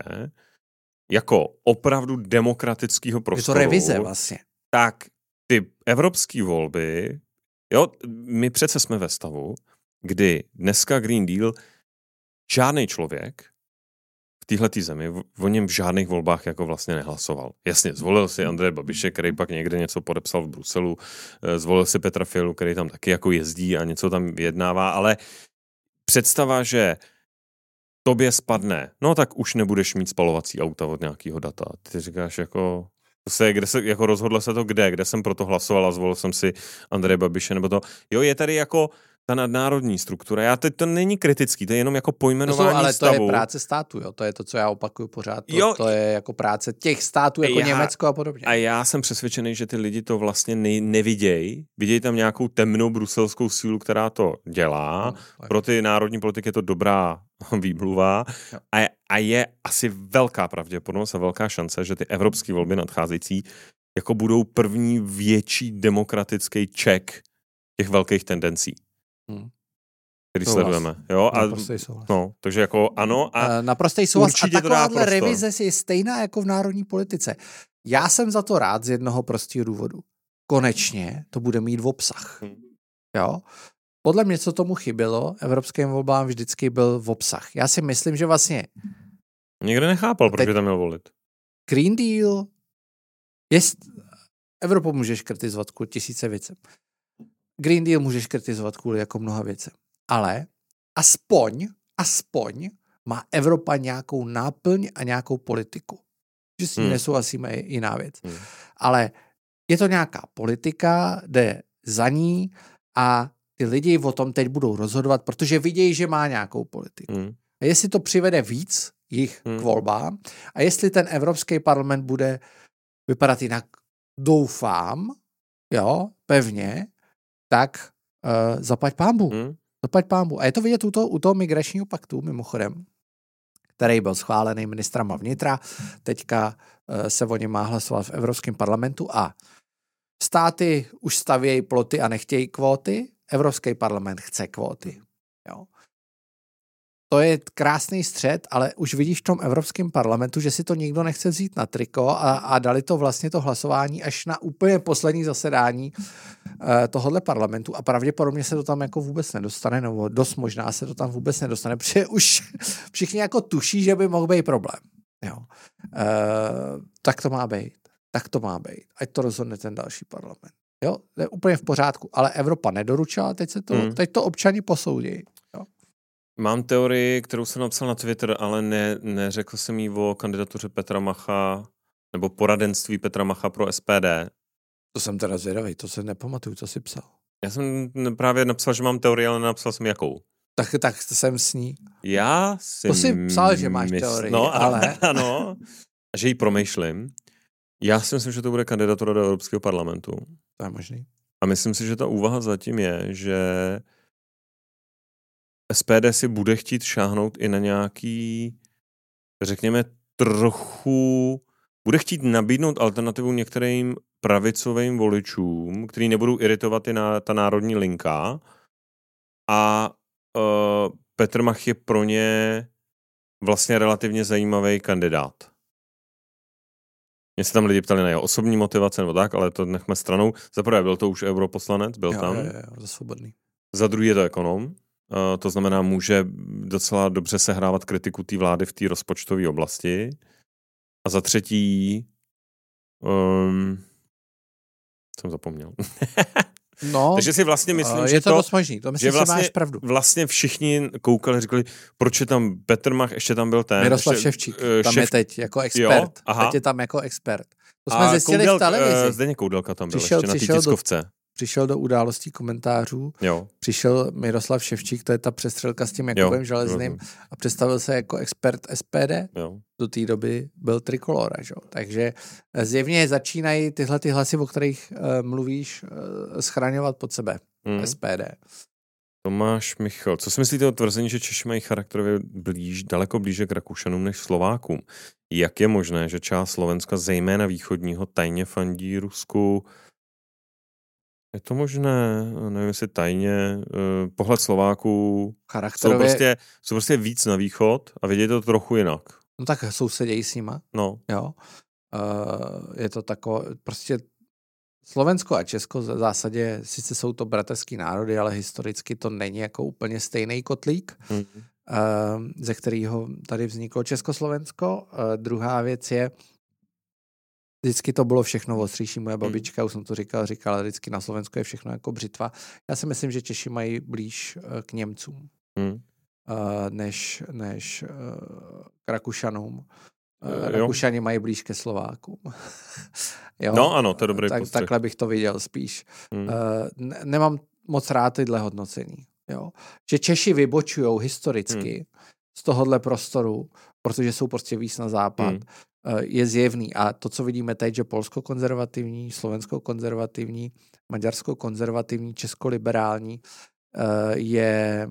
jako opravdu demokratického prostoru... Je to revize vlastně. Tak ty evropské volby... Jo, my přece jsme ve stavu, kdy dneska Green Deal žádný člověk v téhletý zemi o něm v žádných volbách jako vlastně nehlasoval. Jasně, zvolil si Andreje Babiše, který pak někde něco podepsal v Bruselu, zvolil si Petra Fialu, který tam taky jako jezdí a něco tam vyjednává, ale představa, že tobě spadne, no tak už nebudeš mít spalovací auta od nějakého data. Ty říkáš jako... rozhodlo se to kde jsem proto hlasoval a zvolil jsem si Andreje Babiše nebo to. Jo, je tady jako ta nadnárodní struktura. Já teď to není kritický, to je jenom jako pojmenování stavu. Ale to je práce státu, jo, to je to, co já opakuju pořád. To je jako práce těch států, jako Německo a podobně. A já jsem přesvědčený, že ty lidi to vlastně nevidějí. Vidějí tam nějakou temnou bruselskou sílu, která to dělá. Pro ty národní politiky je to dobrá výmluva. A je asi velká pravděpodobnost a velká šance, že ty evropské volby nadcházející jako budou první větší demokratický ček těch velkých tendencí. Který sledujeme. Jo? Naprostej souhlas. No, takže jako ano. A naprostej souhlas a takováhle revize je stejná jako v národní politice. Já jsem za to rád z jednoho prostého důvodu. Konečně to bude mít v obsah. Jo? Podle mě, co tomu chybělo, evropským volbám vždycky byl v obsah. Já si myslím, že vlastně... Nikdo nechápal, proč by tam měl volit. Green Deal... Evropu můžeš kritizovat kvůli tisíce věcem. Green Deal můžeš kritizovat kvůli jako mnoha věcem. Ale aspoň má Evropa nějakou náplň a nějakou politiku. Že s ní nesouhlasíme je jiná věc. Ale je to nějaká politika, jde za ní a ty lidi o tom teď budou rozhodovat, protože vidějí, že má nějakou politiku. A jestli to přivede víc jich k volbám a jestli ten Evropský parlament bude vypadat jinak, doufám, jo, pevně, tak zaplať pánbu. Zaplať pánbu. A je to vidět u toho migračního paktu, mimochodem, který byl schválený ministrama vnitra, teďka se o něm má hlasovat v Evropském parlamentu a státy už stavějí ploty a nechtějí kvóty, Evropský parlament chce kvóty. Jo. To je krásný střed, ale už vidíš v tom Evropském parlamentu, že si to nikdo nechce vzít na triko a dali to vlastně to hlasování až na úplně poslední zasedání tohohle parlamentu a pravděpodobně se to tam jako vůbec nedostane, nebo dost možná se to tam vůbec nedostane, protože už všichni jako tuší, že by mohl být problém. Jo. Tak to má být. Tak to má být. Ať to rozhodne ten další parlament. Jo, to je úplně v pořádku, ale Evropa nedoručila, teď to občani posoudí. Jo. Mám teorii, kterou jsem napsal na Twitter, ale neřekl jsem jí o kandidatuře Petra Macha, nebo poradenství Petra Macha pro SPD. To jsem teda zvědavý, to se nepamatuju, co jsi psal. Já jsem právě napsal, že mám teorii, ale napsal jsem jakou. Tak jsem s ní. Já si to jsi psal, že máš teorii, no, ale... Ano, že ji promýšlím. Já si myslím, že to bude kandidatura do Evropského parlamentu. To je možný. A myslím si, že ta úvaha zatím je, že SPD si bude chtít šáhnout i na nějaký, řekněme, trochu... Bude chtít nabídnout alternativu některým pravicovým voličům, který nebudou iritovat i na ta národní linka. A Petr Mach je pro ně vlastně relativně zajímavý kandidát. Mě se tam lidi ptali na jeho osobní motivace nebo tak, ale to nechme stranou. Za prvé byl to už europoslanec, byl tam. Za Svobodný. Za druhý je to ekonom. to znamená, může docela dobře sehrávat kritiku té vlády v té rozpočtové oblasti. A za třetí, jsem zapomněl. No, takže si vlastně myslím, že je to dost možný, to myslím, že vlastně, máš pravdu. Vlastně všichni koukali, říkali, proč je tam Petr Mach, ještě tam byl ten. Miroslav Ševčík, tam je teď jako expert. Jo, teď je tam jako expert. To jsme zjistili v televizi. Zdeněk Koudelka tam byl ještě na té tiskovce. Přišel do Událostí komentářů, jo. Přišel Miroslav Ševčík, to je ta přestřelka s tím Jakubem Železným, a představil se jako expert SPD. Jo. Do té doby byl Trikolora, že? Takže zjevně začínají tyhle ty hlasy, o kterých mluvíš, schraňovat pod sebe SPD. Tomáš Michal, co si myslíte o tvrzení, že Češi mají charakterově daleko blíže k Rakušanům než Slovákům? Jak je možné, že část Slovenska, zejména východního, tajně fandí Rusku? Je to možné, nevím, jestli tajně, pohled Slováků charakterově... jsou prostě víc na východ a vidět to trochu jinak. No tak sousedějí s nima. No. Jo. Je to takové, prostě Slovensko a Česko v zásadě, sice jsou to bratrský národy, ale historicky to není jako úplně stejný kotlík, ze kterého tady vzniklo Československo. Druhá věc je, vždycky to bylo všechno ostřejší. Moje babička, už jsem to říkala, vždycky na Slovensku je všechno jako břitva. Já si myslím, že Češi mají blíž k Němcům než k Rakušanům. Rakušani mají blíž ke Slovákům. Jo? No ano, to je dobrý postřeh. Takhle bych to viděl spíš. Nemám moc rád tyhle hodnocení. Jo? Že Češi vybočujou historicky z tohohle prostoru, protože jsou prostě víc na západ. Je zjevný. A to, co vidíme teď, že Polsko konzervativní, Slovensko konzervativní, Maďarsko konzervativní, Česko liberální, je...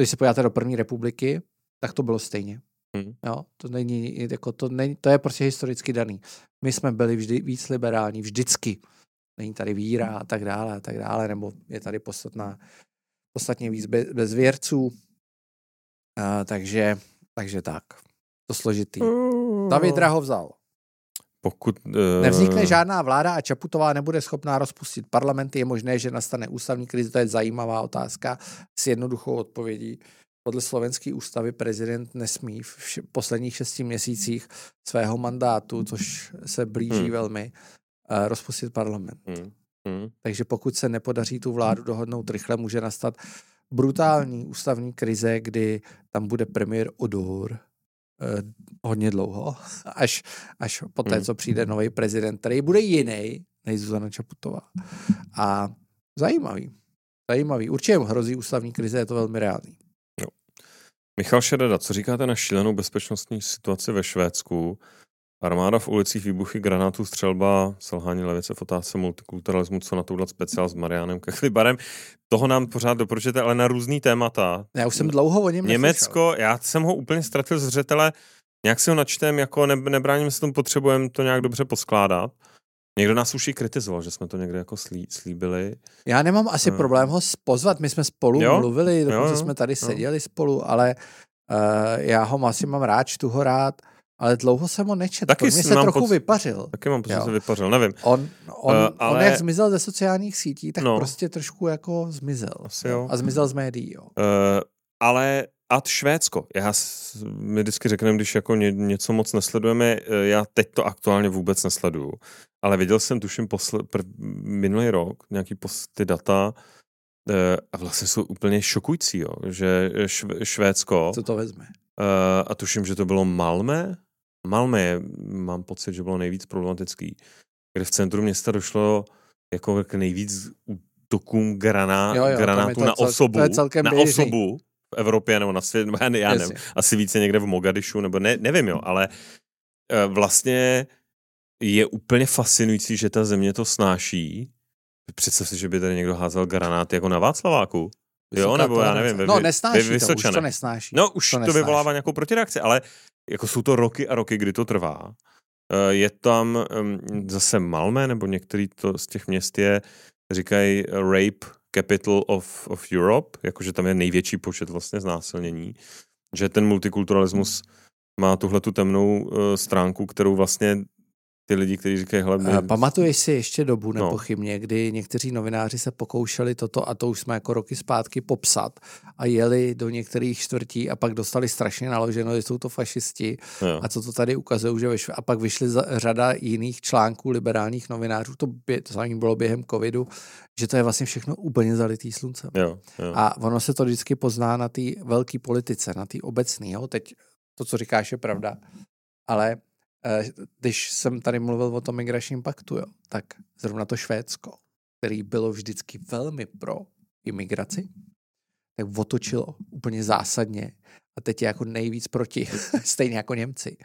Když se podíváte do první republiky, tak to bylo stejně. Jo, to je prostě historicky daný. My jsme byli vždy víc liberální, vždycky. Není tady víra a tak dále, nebo je tady podstatně víc bez věrců. Takže tak. To složitý. David Draho vzal. Nevznikne žádná vláda a Čaputová nebude schopná rozpustit parlament, je možné, že nastane ústavní krize, to je zajímavá otázka s jednoduchou odpovědí. Podle slovenské ústavy prezident nesmí v posledních 6 měsících svého mandátu, což se blíží velmi, rozpustit parlament. Takže pokud se nepodaří tu vládu dohodnout rychle, může nastat brutální ústavní krize, kdy tam bude premiér Odor hodně dlouho, až po té, co přijde nový prezident, který bude jiný než Zuzana Čaputová. A zajímavý. Určitě hrozí ústavní krize, je to velmi reálný. Jo. Michal Šereda, co říkáte na šílenou bezpečnostní situaci ve Švédsku? Armáda v ulicích, výbuchy granátů, střelba, selhání levice v otázce multikulturalismu, co na to udělat speciál s Marianem Kachlibarem. Toho nám pořád doporučujete, ale na různý témata. Já už jsem dlouho o něm Německo, neslyšel. Já jsem ho úplně ztratil ze zřetele, nějak si ho načtem, jako nebráním se tomu, potřebujeme to nějak dobře poskládat. Někdo nás už i kritizoval, že jsme to někde jako slíbili. Já nemám asi problém ho pozvat, my jsme spolu mluvili, dokonce jsme tady seděli spolu, ale já ho asi mám rád, čtu ho rád. Ale dlouho jsem ho nečetl, mě se trochu vypařil. Taky mám pocit, že se vypařil, nevím. On jak zmizel ze sociálních sítí, tak prostě trošku jako zmizel. A zmizel z médií, jo. Ale ad Švédsko. My vždycky řekneme, když jako něco moc nesledujeme, já teď to aktuálně vůbec nesleduju. Ale viděl jsem, tuším, minulý rok, nějaký ty data, a vlastně jsou úplně šokující, jo, že Švédsko... Co to vezme? A tuším, že to bylo Malmö. Mám pocit, že bylo nejvíc problematický, kde v centru města došlo jako k nejvíc útokům granátů na osobu. Na běžný. Osobu v Evropě nebo na světě, já nevím. Asi více někde v Mogadišu, nebo nevím, jo, ale vlastně je úplně fascinující, že ta země to snáší. Představ si, že by tady někdo házel granáty jako na Václaváku. Vysoká, jo, nebo já nevím. Nesnáší to. No, už to vyvolává nějakou protireakci, ale jako jsou to roky a roky, kdy to trvá. Je tam zase Malmö, nebo některý to z těch měst je, říkají rape capital of Europe, jakože tam je největší počet vlastně znásilnění, že ten multikulturalismus má tuhletu temnou stránku, kterou vlastně ty lidi, kteří říkají hlavně... Pamatuješ si ještě dobu nepochybně, kdy někteří novináři se pokoušeli toto, a to už jsme jako roky zpátky, popsat a jeli do některých čtvrtí a pak dostali strašně naloženo, že jsou to fašisti a co to tady ukazují, že a pak vyšly řada jiných článků liberálních novinářů, to samé bylo během covidu, že to je vlastně všechno úplně zalitý sluncem. Jo. A ono se to vždycky pozná na té velké politice, na té obecné, teď to, co říkáš, je pravda, ale když jsem tady mluvil o tom migračním paktu, tak zrovna to Švédsko, který bylo vždycky velmi pro imigraci, tak otočilo úplně zásadně a teď je jako nejvíc proti, stejně jako Němci.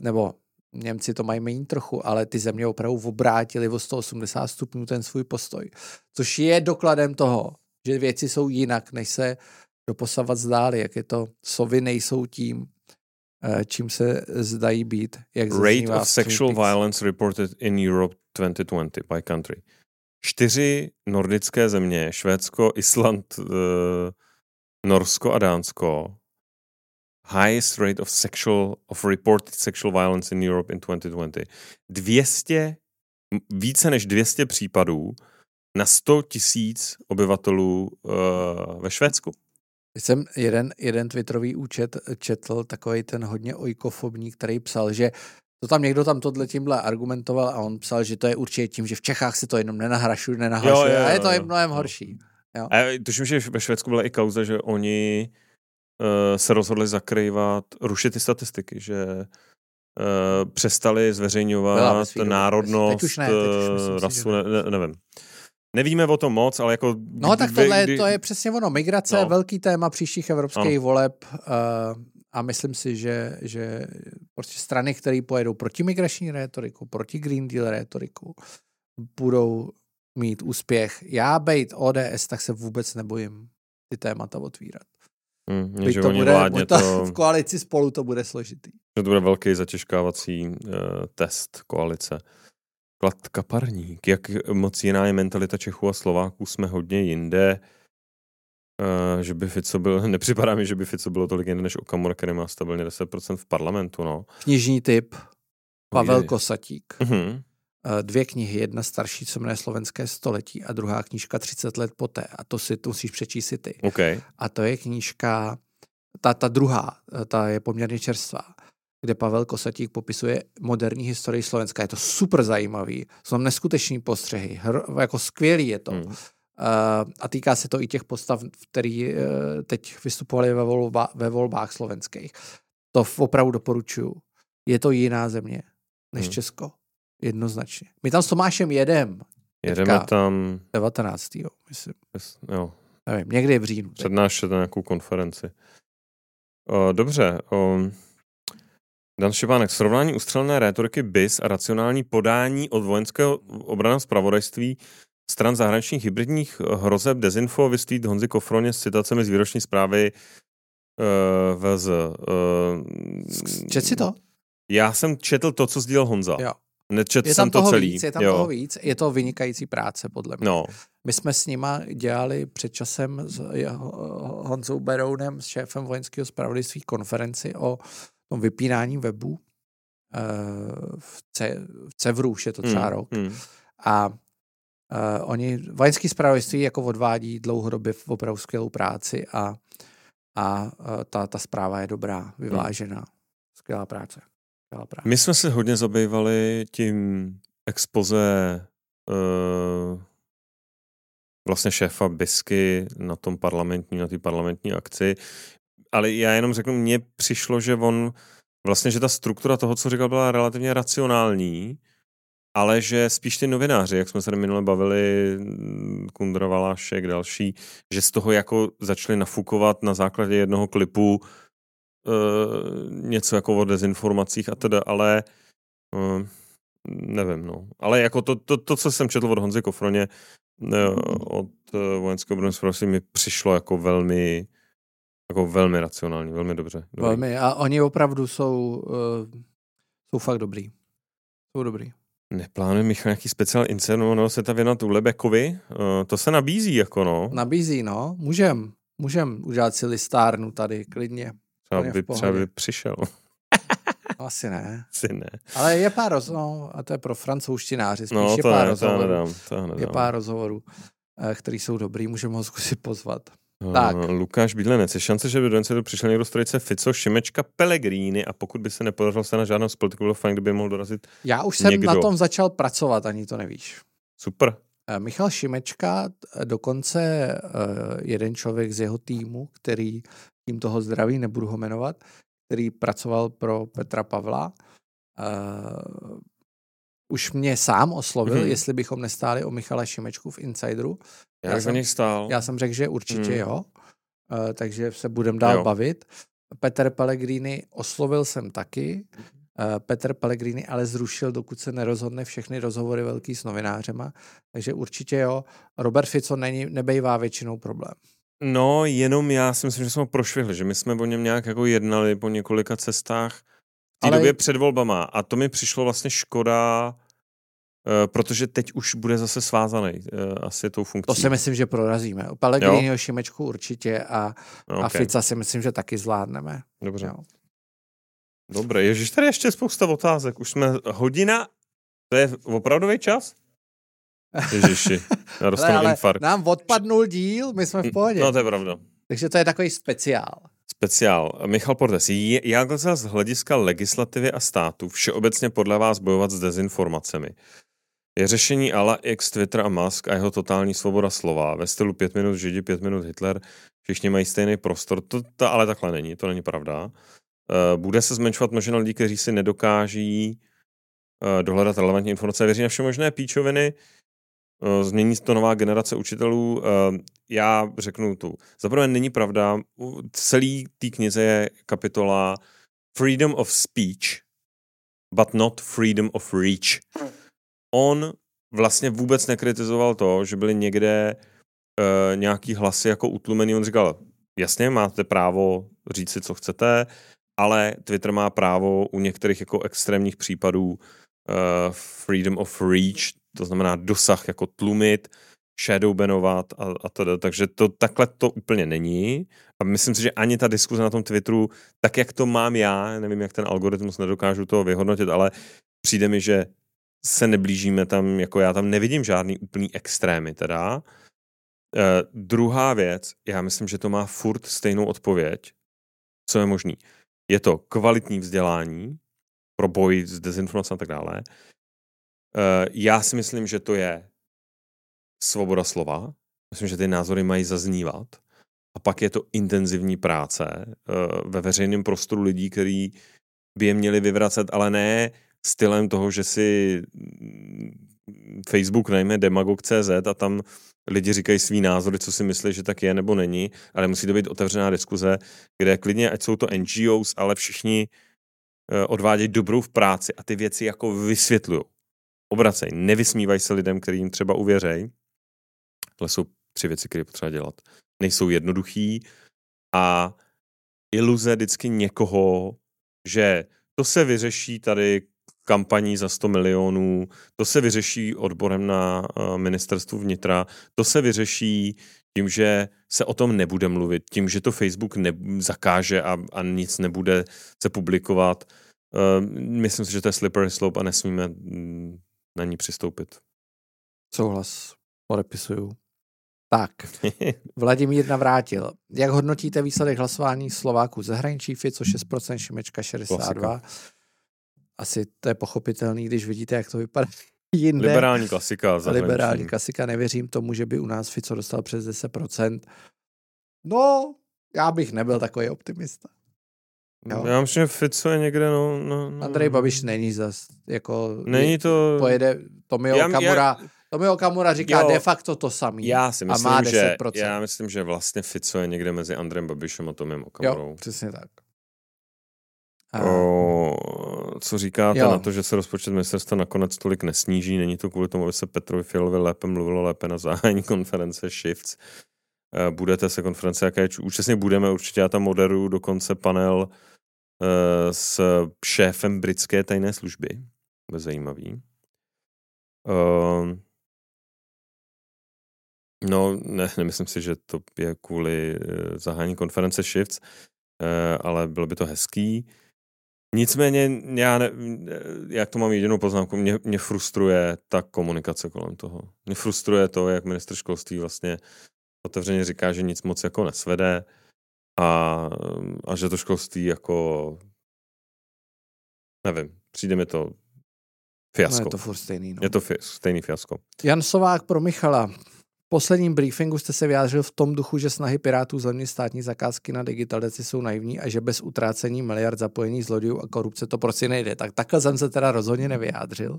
Nebo Němci to mají méně trochu, ale ty země opravdu obrátili o 180 stupňů ten svůj postoj, což je dokladem toho, že věci jsou jinak, než se doposavat zdáli, jak je to, sovy nejsou tím, čím se zdají být. Jak Rate of sexual violence reported in Europe 2020 by country. 4 nordické země, Švédsko, Island, Norsko a Dánsko, highest rate of reported sexual violence in Europe in 2020. 200, více než 200 případů na 100 tisíc obyvatelů ve Švédsku. Jsem jeden twitterový účet četl, takovej ten hodně ojkofobní, který psal, že to tam někdo tam tohle tímhle argumentoval a on psal, že to je určitě tím, že v Čechách si to jenom nenahlašuje a je to mnohem horší. Jo. A tuším, že ve Švédsku byla i kauza, že oni se rozhodli rušit ty statistiky, že přestali zveřejňovat národnost, rasu, nevím. Nevíme o tom moc, ale jako... No tak to je přesně ono. Migrace, velký téma příštích evropských voleb a myslím si, že prostě strany, které pojedou proti migrační rétoriku, proti Green Deal rétoriku, budou mít úspěch. Já bejt ODS, tak se vůbec nebojím ty témata otvírat. V koalici Spolu to bude složitý. To bude velký zatěžkávací test koalice. Klad Kaparník. Jak moc jiná je mentalita Čechů a Slováků, jsme hodně jinde. Že by Fico byl, nepřipadá mi, že by Fico bylo tolik jinde než Okamura, který má stabilně 10% v parlamentu. Knižní typ. Pavel Kosatík. Mm-hmm. 2 knihy, jedna starší, co jmenuje Slovenské století a druhá knížka 30 let poté. A to si musíš přečíst i ty. Okay. A to je knížka, ta druhá, ta je poměrně čerstvá, kde Pavel Kosatík popisuje moderní historii Slovenska. Je to super zajímavý. Jsou tam neskuteční postřehy. Jako skvělý je to. A týká se to i těch postav, který teď vystupovali ve volbách slovenských. To opravdu doporučuju. Je to jiná země než Česko. Jednoznačně. My tam s Tomášem jedeme tam 19. myslím. Jo. Nevím, někdy v říjnu. Přednášet na nějakou konferenci. Dobře. Dan Štěpánek, srovnání ustřelené rétoriky BIS a racionální podání od vojenského obranného zpravodajství stran zahraničních hybridních hrozeb dezinfo vystýt Honzi Kofroně s citacemi z výroční zprávy VZ. Čet si to? Já jsem četl to, co sdílel Honza. Jo. Nečetl jsem to celý. Toho víc, je to vynikající práce, podle mě. No. My jsme s nima dělali před časem s Honzou Berounem, s šéfem vojenského zpravodajství, konferenci o tom vypínání webu v Cevru už je to třeba rok. A oni vojenské zpravodajství jako odvádí dlouhodobě opravdu skvělou práci a ta zpráva je dobrá, vyvážená. Skvělá práce. My jsme se hodně zabývali tím expoze vlastně šéfa BISky na té parlamentní akci. Ale já jenom řeknu, mně přišlo, že že ta struktura toho, co říkal, byla relativně racionální, ale že spíš ty novináři, jak jsme se minule bavili, Kundra, Valášek, další, že z toho jako začali nafukovat na základě jednoho klipu něco jako o dezinformacích a teda, ale nevím, no. Ale jako to, co jsem četl od Honzy Kofroně, od vojenského obranného zpravodajství, mi přišlo jako velmi racionální, velmi dobře. Velmi, a oni opravdu jsou fakt dobrý. Jsou dobrý. Neplánuje Michal nějaký speciál incerno, se ta věnat u Lebekovi? To se nabízí, Nabízí, Můžem udělat si listárnu tady, klidně. Třeba by přišel. Asi ne. Asi ne. Ale je pár rozhovorů, a to je pro francouzštináři, spíš no, je pár rozhovorů. Je pár rozhovorů, který jsou dobrý, můžeme ho zkusit pozvat. Tak. Lukáš Bídlenec. Je šance, že by do NCD přišel někdo z trojice Fico, Šimečka, Pellegrini a pokud by se nepodařilo se na žádnou z politiků, bylo fajn, kdyby mohl dorazit. Já už jsem na tom začal pracovat, ani to nevíš. Super. Michal Šimečka, dokonce jeden člověk z jeho týmu, který tím toho zdraví, nebudu ho jmenovat, který pracoval pro Petra Pavla, už mě sám oslovil, jestli bychom nestáli o Michala Šimečku v Insideru. Já jsem řekl, že určitě jo, takže se budeme dál bavit. Peter Pellegrini oslovil jsem taky. Petr Pellegrini ale zrušil, dokud se nerozhodne, všechny rozhovory velký s novinářema. Takže určitě jo, Robert Fico nebejvá většinou problém. No, jenom já si myslím, že jsme ho prošvihli, že my jsme o něm nějak jako jednali po několika cestách v té době před volbama a to mi přišlo vlastně škoda, protože teď už bude zase svázaný asi tou funkcí. To si myslím, že prorazíme. Pellegriniho, Šimečku určitě a Fica si myslím, že taky zvládneme. Dobře. Jo. Dobré, ježiš, tady ještě spousta otázek. Už jsme hodina, to je opravdový čas? Ježiši, já dostanu infarkt. Nám odpadnul díl, my jsme v pohodě. No to je pravda. Takže to je takový speciál. Speciál. Michal Portes, jak lze z hlediska legislativy a státu všeobecně podle vás bojovat s dezinformacemi? Je řešení ala ex Twitter a Musk a jeho totální svoboda slova. Ve stylu 5 minut Židi, 5 minut Hitler, všichni mají stejný prostor. To ale takhle není, to není pravda. Bude se zmenšovat množina lidí, kteří si nedokáží dohledat relevantní informace, věří na vše možné píčoviny, změní to nová generace učitelů. Já řeknu tu. Zaprvé není pravda, celý té knize je kapitola Freedom of Speech, but not Freedom of Reach. On vlastně vůbec nekritizoval to, že byly někde nějaký hlasy jako utlumený. On říkal, jasně, máte právo říct si, co chcete, ale Twitter má právo u některých jako extrémních případů freedom of reach, to znamená dosah jako tlumit, shadowbanovat a teda. Takže to, takhle to úplně není. A myslím si, že ani ta diskuze na tom Twitteru, tak jak to mám já, nevím, jak ten algoritmus, nedokážu to vyhodnotit, ale přijde mi, že se neblížíme tam, jako já tam nevidím žádný úplný extrémy teda. Druhá věc, já myslím, že to má furt stejnou odpověď, co je možný. Je to kvalitní vzdělání pro boj s dezinformací a tak dále. Já si myslím, že to je svoboda slova. Myslím, že ty názory mají zaznívat. A pak je to intenzivní práce ve veřejném prostoru lidí, kteří by je měli vyvracet, ale ne stylem toho, že si Facebook najme demagog.cz a tam lidi říkají svý názory, co si myslí, že tak je nebo není, ale musí to být otevřená diskuze, kde klidně, ať jsou to NGOs, ale všichni odvádějí dobrou v práci a ty věci jako vysvětlují. Obracej, nevysmívají se lidem, který jim třeba uvěřejí. Tohle jsou 3 věci, které potřeba dělat. Nejsou jednoduchý a iluze vždycky někoho, že to se vyřeší tady kampaní za 100 milionů, to se vyřeší odborem na ministerstvu vnitra, to se vyřeší tím, že se o tom nebude mluvit, tím, že to Facebook zakáže a nic nebude se publikovat. Myslím si, že to je slippery slope a nesmíme na ní přistoupit. Souhlas, podepisuju. Tak, Vladimír Navrátil. Jak hodnotíte výsledek hlasování Slováků zahraničí? Fico 6%, Šimečka 62%. Klasika. Asi to je pochopitelný, když vidíte, jak to vypadá jinde. Liberální klasika. Liberální klasika, nevěřím tomu, že by u nás Fico dostal přes 10%. No, já bych nebyl takový optimista. Jo. Já myslím, že Fico je někde, no. Andrej Babiš není zas, jako... Není to... Pojede Tomio Okamura říká de facto to samý a má 10%. Já myslím, že vlastně Fico je někde mezi Andrejem Babišem a Tomiem Okamurou. Jo, přesně tak. Co říkáte na to, že se rozpočet ministerstva nakonec tolik nesníží? Není to kvůli tomu, aby se Petrovi Fialovi mluvilo lépe na zahájení konference Shifts? Budete se konference, jaké účastně budeme, určitě já tam moderuju dokonce panel s šéfem britské tajné služby. Bude zajímavý. No, ne, nemyslím si, že to je kvůli zahájení konference Shifts, ale bylo by to hezký. Nicméně já, jak to mám jedinou poznámku, mě frustruje ta komunikace kolem toho. Mě frustruje to, jak ministr školství vlastně otevřeně říká, že nic moc jako nesvede a že to školství jako, nevím, přijde mi to fiasko. No je to furt stejný. No. Je to stejný fiasko. Jan Sovák pro Michala. V posledním briefingu jste se vyjádřil v tom duchu, že snahy Pirátů zlevnit státní zakázky na digitalizaci jsou naivní a že bez utrácení miliard zapojených zlodějů a korupce to prostě nejde. Tak takhle jsem se teda rozhodně nevyjádřil.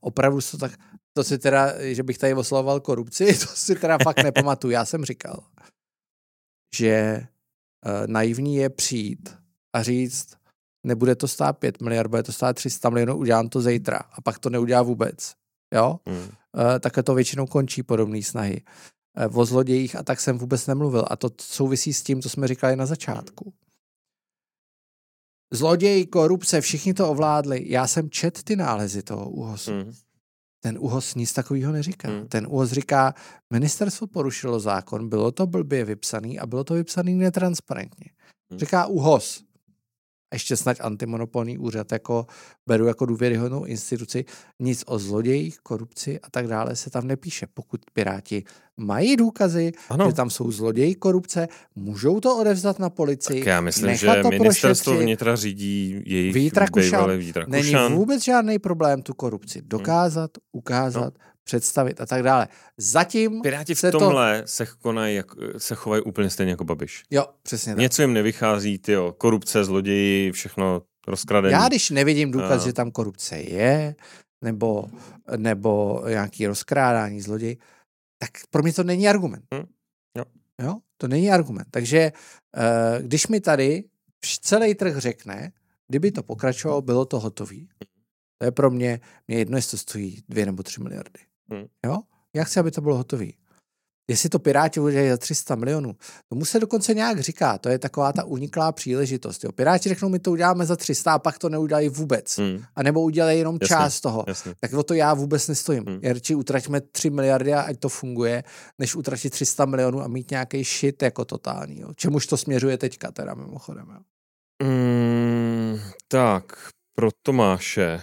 Opravdu to tak, to si teda, že bych tady oslovoval korupci, to si teda fakt nepamatuju. Já jsem říkal, že naivní je přijít a říct, nebude to stát 5 miliard, bude to stát 300 milionů, udělám to zítra a pak to neudělá vůbec. Jo? Takhle to většinou končí podobné snahy. O zlodějích a tak jsem vůbec nemluvil. A to souvisí s tím, co jsme říkali na začátku. Zloději, korupce, všichni to ovládli. Já jsem četl ty nálezy toho ÚOHSu. Ten ÚOHS nic takového neříká. Ten ÚOHS říká, ministerstvo porušilo zákon, bylo to blbě vypsaný a bylo to vypsaný netransparentně. Říká ÚOHS. Ještě snad antimonopolní úřad jako beru jako důvěryhodnou instituci, nic o zlodějích, korupci a tak dále se tam nepíše. Pokud Piráti mají důkazy, ano, že tam jsou zloději, korupce, můžou to odevzdat na policii. Tak já myslím, že ministerstvo vnitra řídí jejich bývalý Vítra Kušan. Není vůbec žádný problém tu korupci dokázat, ukázat, představit a tak dále. Zatím Piráti v tomhle se chovají úplně stejně jako Babiš. Jo, přesně tak. Něco jim nevychází, tyjo, korupce, zloději, všechno rozkradené. Já když nevidím důkaz, že tam korupce je, nebo nějaký rozkrádání zloději, tak pro mě to není argument. Jo, to není argument. Takže když mi tady celý trh řekne, kdyby to pokračovalo, bylo to hotový. To je pro mě jedno, jestli to stojí 2 nebo 3 miliardy. Jo? Já chci, aby to bylo hotový. Jestli to Piráti udělají za 300 milionů, tomu se dokonce nějak říká, to je taková ta uniklá příležitost. Jo? Piráti řeknou, my to uděláme za 300 a pak to neudělají vůbec. A nebo udělají jenom část toho. Jasně. Tak o to já vůbec nestojím. Já radši utraťme 3 miliardy a ať to funguje, než utratit 300 milionů a mít nějaký shit jako totální. Jo? Čemuž to směřuje teďka teda mimochodem. Jo? Tak, pro Tomáše.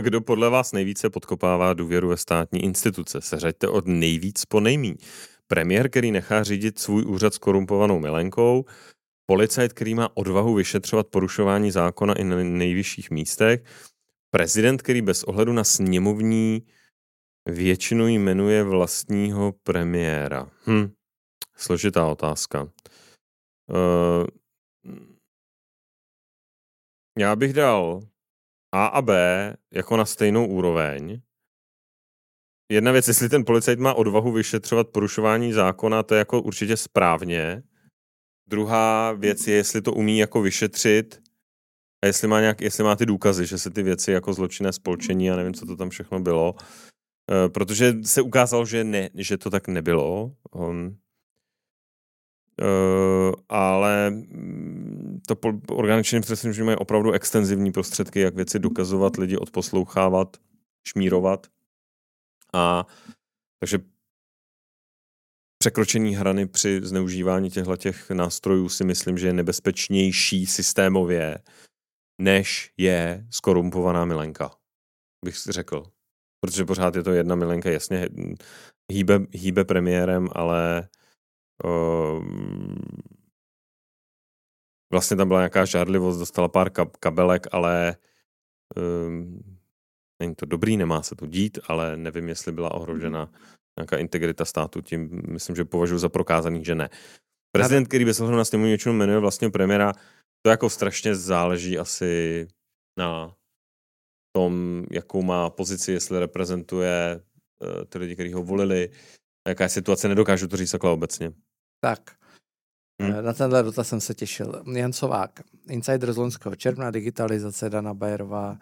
Kdo podle vás nejvíce podkopává důvěru ve státní instituce? Seřaďte od nejvíc po nejmíň. Premiér, který nechá řídit svůj úřad s korumpovanou milenkou, policajt, který má odvahu vyšetřovat porušování zákona i na nejvyšších místech, prezident, který bez ohledu na sněmovní většinu jmenuje vlastního premiéra. Složitá otázka. Já bych dal A a B jako na stejnou úroveň. Jedna věc, jestli ten policajt má odvahu vyšetřovat porušování zákona, to je jako určitě správně. Druhá věc je, jestli to umí jako vyšetřit a jestli má ty důkazy, že se ty věci jako zločinné spolčení a nevím, co to tam všechno bylo. Protože se ukázalo, že to tak nebylo. Ale to orgány činné v trestním činu mají opravdu extenzivní prostředky, jak věci dokazovat, lidi odposlouchávat, šmírovat. A takže překročení hrany při zneužívání těchto nástrojů si myslím, že je nebezpečnější systémově, než je skorumpovaná milenka, bych řekl. Protože pořád je to jedna milenka, jasně hýbe premiérem, ale vlastně tam byla nějaká žárlivost, dostala pár kabelek, ale není to dobrý, nemá se to dít, ale nevím, jestli byla ohrožena nějaká integrita státu, tím myslím, že považuji za prokázaný, že ne. Prezident, který bez ohledu na sněmovní většinu jmenuje vlastně premiéra, to jako strašně záleží asi na tom, jakou má pozici, jestli reprezentuje ty lidi, kteří ho volili, jaká je situace, nedokážu to říct takhle obecně. Tak, na tenhle dotaz jsem se těšil. Jan Sovák, insider z loňského června, digitalizace, Dana Bajerová,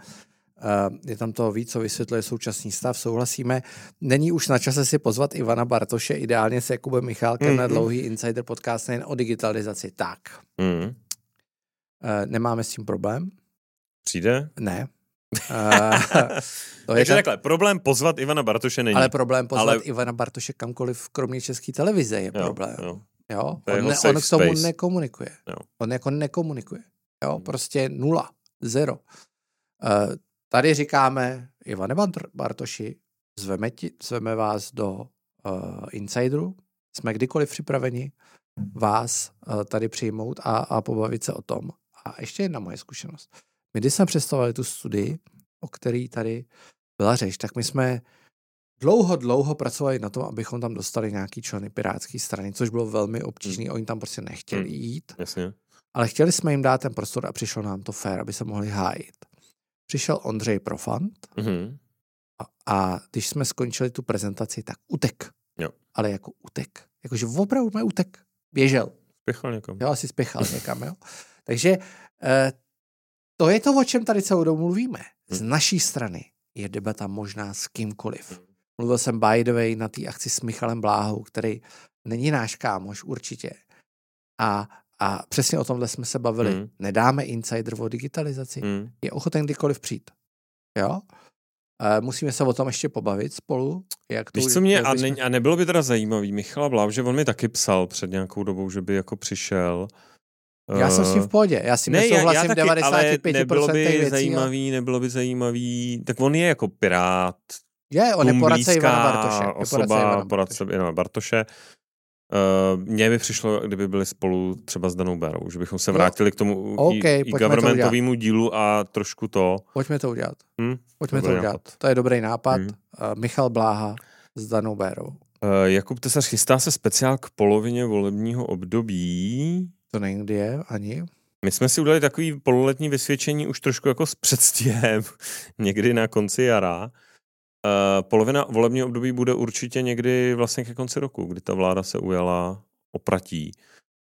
je tam toho víc, co vysvětluje současný stav, souhlasíme. Není už na čase si pozvat Ivana Bartoše, ideálně s Jakubem Michálkem na dlouhý insider podcast nejen o digitalizaci. Tak, nemáme s tím problém? Přijde? Ne. Takže takhle, problém pozvat Ivana Bartoše není. Ale problém pozvat Ivana Bartoše kamkoliv, kromě České televize, je problém. Jo? On k tomu nekomunikuje. On jako nekomunikuje. Jo? Prostě nula. zero. Tady říkáme, Ivane Bartoši, zveme vás do Insideru, jsme kdykoliv připraveni vás tady přijmout a pobavit se o tom. A ještě jedna moje zkušenost. My, když jsme představovali tu studii, o který tady byla řeč, tak my jsme dlouho pracovali na tom, abychom tam dostali nějaký členy pirátské strany, což bylo velmi obtížné. Oni tam prostě nechtěli jít. Jasně. Ale chtěli jsme jim dát ten prostor a přišlo nám to fair, aby se mohli hájit. Přišel Ondřej Profant a když jsme skončili tu prezentaci, tak utek. Jo. Ale jako utek. Jakože opravdu mě utek. Běžel. Spěchal někam. Jo, asi spěchal někam, jo. Takže to je to, o čem tady celou dobu mluvíme. Z naší strany je debata možná s kýmkoliv. Mluvil jsem by the way na té akci s Michalem Bláhou, který není náš kámoš určitě. A přesně o tomhle jsme se bavili. Nedáme insider o digitalizaci. Je ochoten kdykoliv přijít. Jo? Musíme se o tom ještě pobavit spolu. Jak to, víš, co mě, a nebylo by teda zajímavý, Michala Bláhu, že on mi taky psal před nějakou dobou, že by jako přišel. Já jsem s tím v pohodě, já si nesouhlasím 95% věcí. Nebylo by zajímavý, tak on je jako pirát. On je poradce Ivana Bartoše. Osoba, poradce Ivana Bartoše. Mně by přišlo, kdyby byli spolu třeba s Danou Bérou, že bychom se vrátili k tomu governmentovému dílu a trošku to... Pojďme to udělat. To je dobrý nápad. Michal Bláha s Danou Bérou. Jakub Tesař, chystá se speciál k polovině volebního období. To nejde je ani. My jsme si udělali takový pololetní vysvědčení už trošku jako s předstihem, někdy na konci jara. Polovina volebního období bude určitě někdy vlastně ke konci roku, kdy ta vláda se ujala opratí.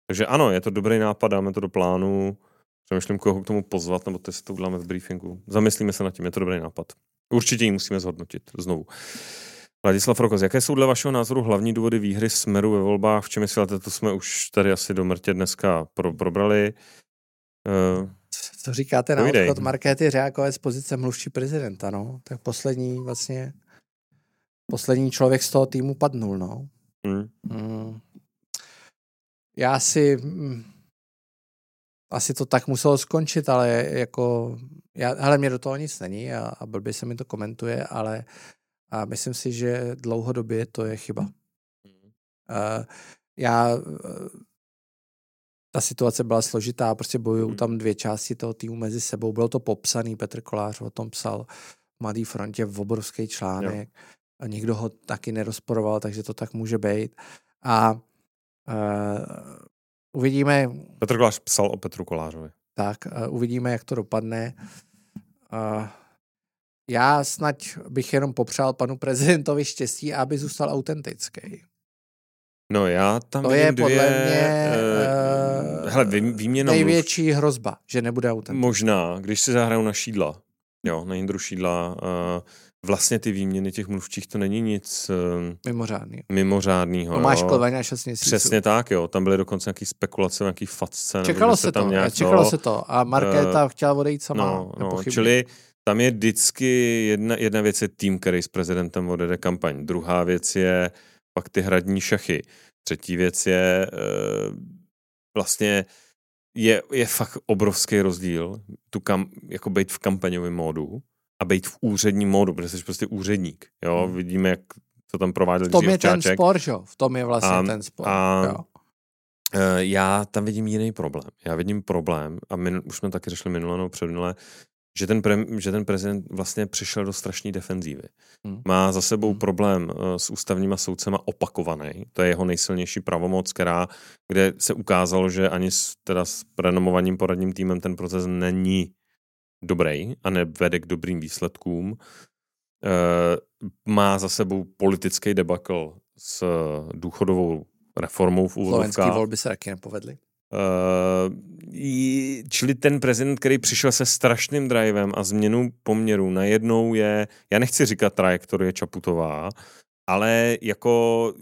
Takže ano, je to dobrý nápad, dáme to do plánu, přemýšlím, koho k tomu pozvat, nebo teď se to uděláme v briefingu. Zamyslíme se nad tím, je to dobrý nápad. Určitě ji musíme zhodnotit znovu. Ladislav Rokoz, jaké jsou dle vašeho názoru hlavní důvody výhry Smeru ve volbách? V čem je to jsme už tady asi do mrtě dneska probrali. Co říkáte na odchod Markéty Řákové z pozice mluvčí prezidenta, no? Tak poslední člověk z toho týmu padnul, no. Já asi to tak muselo skončit, ale jako, hele, mě do toho nic není a blbě se mi to komentuje, ale a myslím si, že dlouhodobě to je chyba. Ta situace byla složitá, prostě bojují tam dvě části toho týmu mezi sebou. Bylo to popsaný, Petr Kolář o tom psal v Mladé frontě v obrovský článek. Jo. A nikdo ho taky nerozporoval, takže to tak může být. A uvidíme... Petr Kolář psal o Petru Kolářovi. Tak, uvidíme, jak to dopadne. Já snad bych jenom popřál panu prezidentovi štěstí, aby zůstal autentický. No já tam to je podle mě největší hrozba, že nebude autentický. Možná, když si zahrajou na Šídla, jo, na Jindru Šídla, vlastně ty výměny těch mluvčích, to není nic mimořádného. Tomáš Klveň a 6 měsíců. Přesně tak, jo, tam byly dokonce nějaký spekulace, nějaký facce. Čekalo se to a Markéta chtěla odejít sama. No, čili tam je vždycky jedna věc je tým, který s prezidentem odjede kampaň. Druhá věc je pak ty hradní šachy. Třetí věc je vlastně je fakt obrovský rozdíl jako být v kampaňovém módu a být v úředním módu, protože jsi prostě úředník. Jo? Vidíme, jak to tam prováděl Živčáček. V tom je vlastně ten spor. Jo. Já tam vidím jiný problém. Já vidím problém, a my už jsme taky řešili minule nebo předminule, že ten prezident vlastně přišel do strašné defenzívy. Má za sebou problém s ústavníma soudcema opakovaný. To je jeho nejsilnější pravomoc, kde se ukázalo, že ani s renomovaným poradním týmem ten proces není dobrý a nevede k dobrým výsledkům. Má za sebou politický debakl s důchodovou reformou v uvozovkách. Slovenský volby se taky nepovedly. Čili ten prezident, který přišel se strašným drivem a změnou poměru, najednou je, já nechci říkat trajektorie Čaputová, ale jako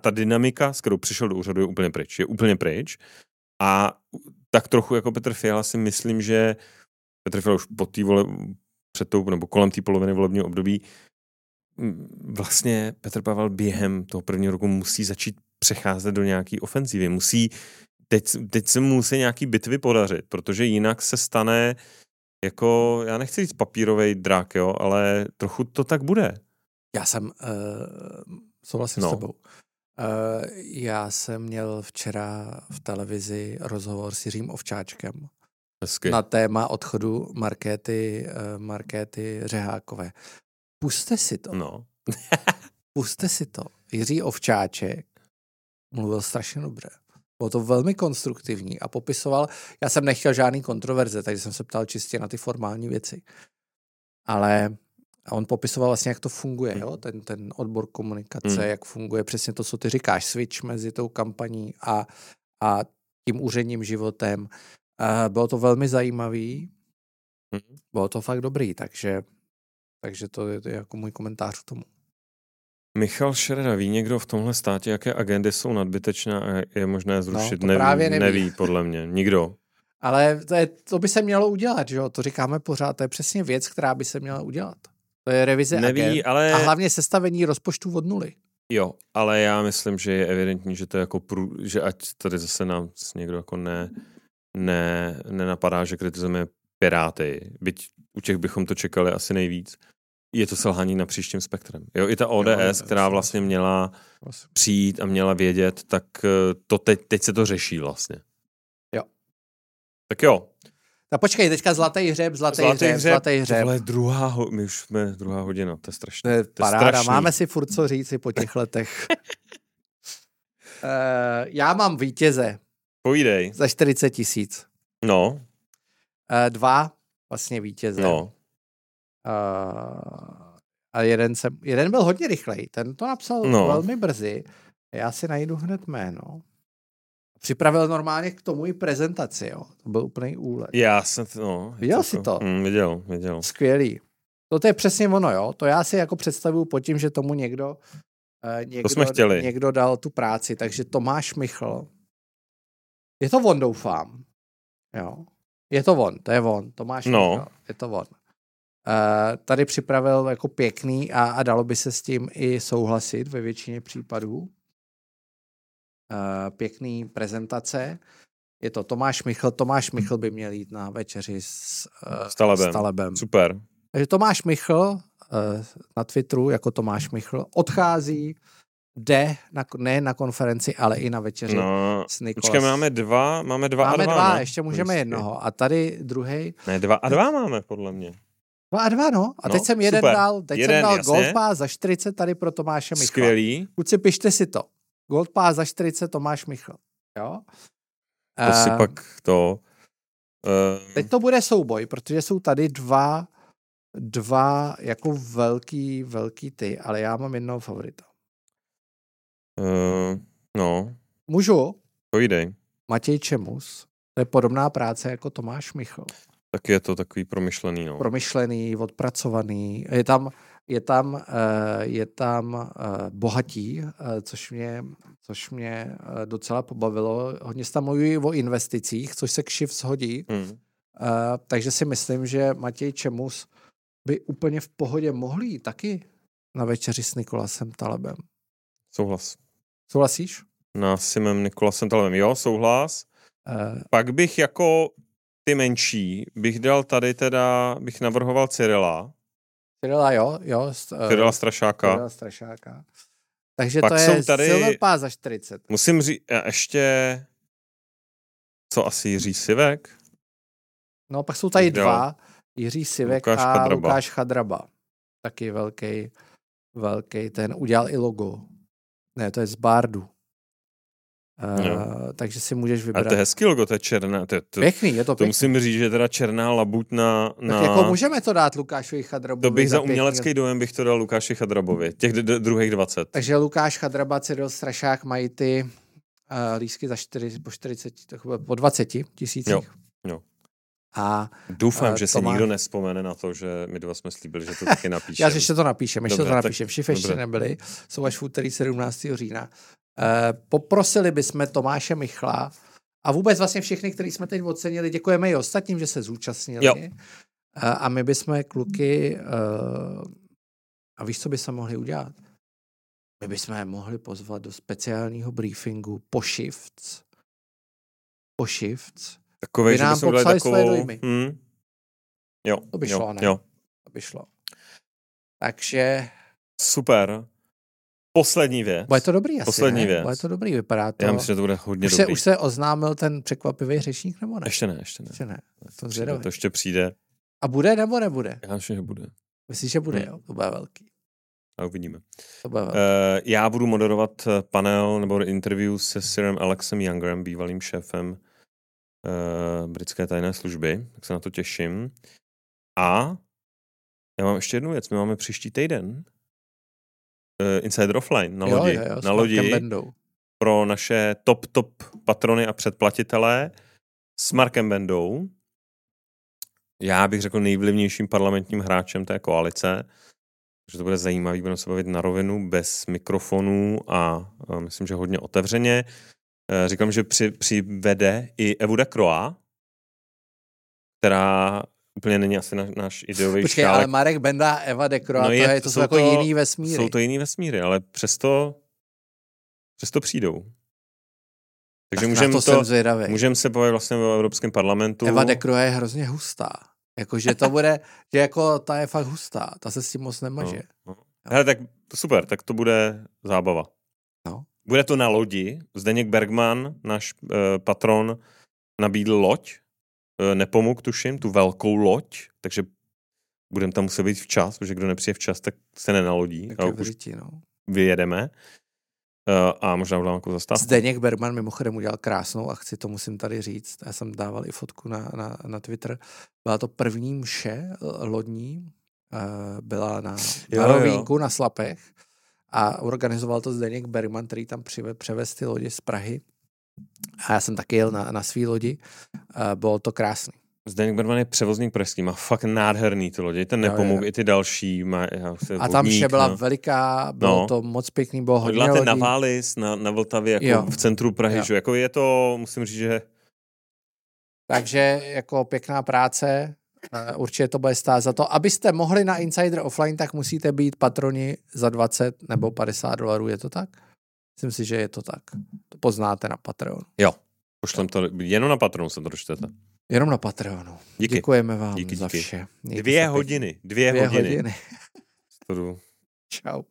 ta dynamika, s kterou přišel do úřadu, je úplně pryč. A tak trochu jako Petr Fiala si myslím, že Petr Fiala už kolem té poloviny volebního období vlastně Petr Pavel během toho prvního roku musí začít přecházet do nějaký ofenzivy. Musí teď se mu musí nějaký bitvy podařit, protože jinak se stane jako, já nechci říct papírovej drak, jo, ale trochu to tak bude. Já jsem souhlasím s tebou. Já jsem měl včera v televizi rozhovor s Jiřím Ovčáčkem. Hezky. Na téma odchodu Markéty Řehákové. Pusťte si to. No. Pusťte si to. Jiří Ovčáček mluvil strašně dobře. Bylo to velmi konstruktivní a popisoval, já jsem nechtěl žádný kontroverze, takže jsem se ptal čistě na ty formální věci. Ale on popisoval vlastně, jak to funguje, jo? Ten odbor komunikace, jak funguje přesně to, co ty říkáš, switch mezi tou kampaní a tím úředním životem. Bylo to velmi zajímavý, bylo to fakt dobrý, takže to je jako můj komentář k tomu. Michal Šereda, ví někdo v tomhle státě, jaké agendy jsou nadbytečné a je možné zrušit? No, neví, podle mě. Nikdo. Ale to by se mělo udělat, že jo? To říkáme pořád, to je přesně věc, která by se měla udělat. To je revize agend ale... a hlavně sestavení rozpočtu od nuly. Jo, ale já myslím, že je evidentní, že to je jako, že ať tady zase nám někdo jako nenapadá, že kritizujeme Piráty, byť u těch bychom to čekali asi nejvíc. Je to selhání na příštím spektrem. Jo, i ta ODS, která vlastně měla přijít a měla vědět, tak to teď se to řeší vlastně. Jo. Tak jo. A počkej, teďka zlatý hřeb. Tohle je druhá hodina, to je strašné. To je paráda, máme si furt co říci po těch letech. Já mám vítěze. Povídej. Za 40 000. No. Dva vlastně vítěze. No. A jeden byl hodně rychlej, ten to napsal velmi brzy. Já si najdu hned jméno. Připravil normálně k tomu i prezentaci, jo. To byl úplný úlet. Já jsem, viděl jsi to? Viděl. Skvělý. To je přesně ono, jo. To já si jako představuju pod tím, že tomu někdo dal tu práci, takže Tomáš Michl. Je to on, doufám. Jo. Je to on. Tomáš Michl. Je to on. Tady připravil jako pěkný a dalo by se s tím i souhlasit ve většině případů. Pěkný prezentace. Je to Tomáš Michl. Tomáš Michl by měl jít na večeři s Talebem. Super. Takže Tomáš Michl na Twitteru jako Tomáš Michl odchází, jde ne na konferenci, ale i na večeři s Nikolásem. Počkej, máme dva, ne? Ještě můžeme jednoho. A tady druhej. Ne, dva a dva máme podle mě. 2-2, no. A teď jsem jeden super. dal Goldpass za 40 tady pro Tomáše Michla. Skvělý. Kluci, pište si to. Goldpass za 40 Tomáš Michl. Jo? To si pak to... Teď to bude souboj, protože jsou tady dva jako velký ty, ale já mám jednoho favorita. Můžu? Pojdej. Matěj Čemus. To je podobná práce jako Tomáš Michl. Tak je to takový promyšlený, no. Promyšlený, odpracovaný. Je tam bohatí, což mě docela pobavilo. Hodně se tam mluví o investicích, což se k Shift shodí. Takže si myslím, že Matěj Čemus by úplně v pohodě mohl jít taky na večeři s Nikolasem Talebem. Souhlas. Souhlasíš? S Nikolasem Talebem, jo, souhlas. Pak bych jako... Ty menší bych dal tady teda, bych navrhoval Cyrila, jo. Cyrila Strašáka. Takže pak to je tady, Silverpá za 40. Musím říct, ještě, co asi Jiří Sivek? No, pak jsou tady dva, Jiří Sivek a Lukáš Chadraba. Taky velký ten, udělal i logo. Ne, to je z Bardu. Takže si můžeš vybrat. A to je hezký logo, to je černá. Pěkný, je to pěkný. To musím říct, že teda černá labut na... Tak jako můžeme to dát Lukášovi Chadrabovi. To bych za umělecký dojem bych to dal Lukáši Chadrabovi. Těch druhých 20. Takže Lukáš Chadraba, Cyril Strašák mají ty lístky za 40, po 20 tisících. Jo. A doufám, že si nikdo nevzpomene na to, že my dva jsme slíbili, že to taky napíšeme. Já ještě to napíšem, Všichni ještě nebyli. Jsou až v úterý 17. října. Poprosili bychom Tomáše Michla a vůbec vlastně všechny, který jsme teď ocenili, děkujeme i ostatním, že se zúčastnili. Jo. A my bychom kluky a víš, co by se mohli udělat? My bychom mohli pozvat do speciálního briefingu po Shifts o shifts, takovej, by nám popsali své dojmy. Jo, to by šlo, ne? Jo. To by šlo. Takže... Super. Poslední věc. Bude to dobrý asi, poslední věc. Bude to dobrý, vypadá to. Já myslím, že to bude hodně už dobrý. Už se oznámil ten překvapivý řečník, nebo ne? Ještě ne. To ještě přijde. A bude nebo nebude? Já myslím, že bude. Myslíš, že bude, jo? To bude velký. A uvidíme. Já budu moderovat panel nebo interview se Sirem Alexem Youngerem, bývalým šéfem britské tajné služby, tak se na to těším. A já mám ještě jednu věc. My máme příští týden Insider Offline na lodi pro naše top patrony a předplatitelé s Markem Bendou. Já bych řekl nejvlivnějším parlamentním hráčem té koalice. Takže to bude zajímavý, budeme se bavit na rovinu, bez mikrofonů a myslím, že hodně otevřeně. Říkám, že přivede i Evu de Croix, která úplně není asi náš ideový šálek. Počkej, ale Marek Benda a Eva de Croix, to jsou jako jiný vesmíry. Jsou to jiný vesmíry, ale přesto přijdou. Takže můžeme se bavit vlastně o Evropském parlamentu. Eva de Croix je hrozně hustá. Jakože to bude, že jako ta je fakt hustá, ta se s tím moc nemaže. No. Hele, tak super, tak to bude zábava. No. Bude to na lodi. Zdeněk Bergman, náš patron, nabídl loď. Nepomůk, tuším, tu velkou loď, takže budeme tam muset být včas, protože kdo nepřijde včas, tak se nenalodí. Tak vyjedeme. A možná udělám nějakou zastávku. Zdeněk Bergman mimochodem udělal krásnou akci, to musím tady říct. Já jsem dával i fotku na Twitter. Byla to první mše lodní, byla na Rovínku, na Slapech a organizoval to Zdeněk Bergman, který tam převez ty lodě z Prahy. A já jsem taky jel na svý lodi. Bylo to krásný. Zdeněk Bergman je převozník pražský, má fakt nádherný ty lodě, ten nepomůže, i ty další. A tam vše byla veliká, bylo to moc pěkný, bylo hodně lodí. Na Vális, na Vltavě, jako v centru Prahy, že? Jako je to, musím říct, že... Takže jako pěkná práce, určitě to bude stát za to. Abyste mohli na Insider Offline, tak musíte být patroni za $20 nebo $50, je to tak? Myslím si, že je to tak. To poznáte na Patreonu. Jo, pošlem to, jenom na Patreonu se to dočtete. Jenom na Patreonu. Díky. Děkujeme vám díky. Za vše. Dvě hodiny. Čau.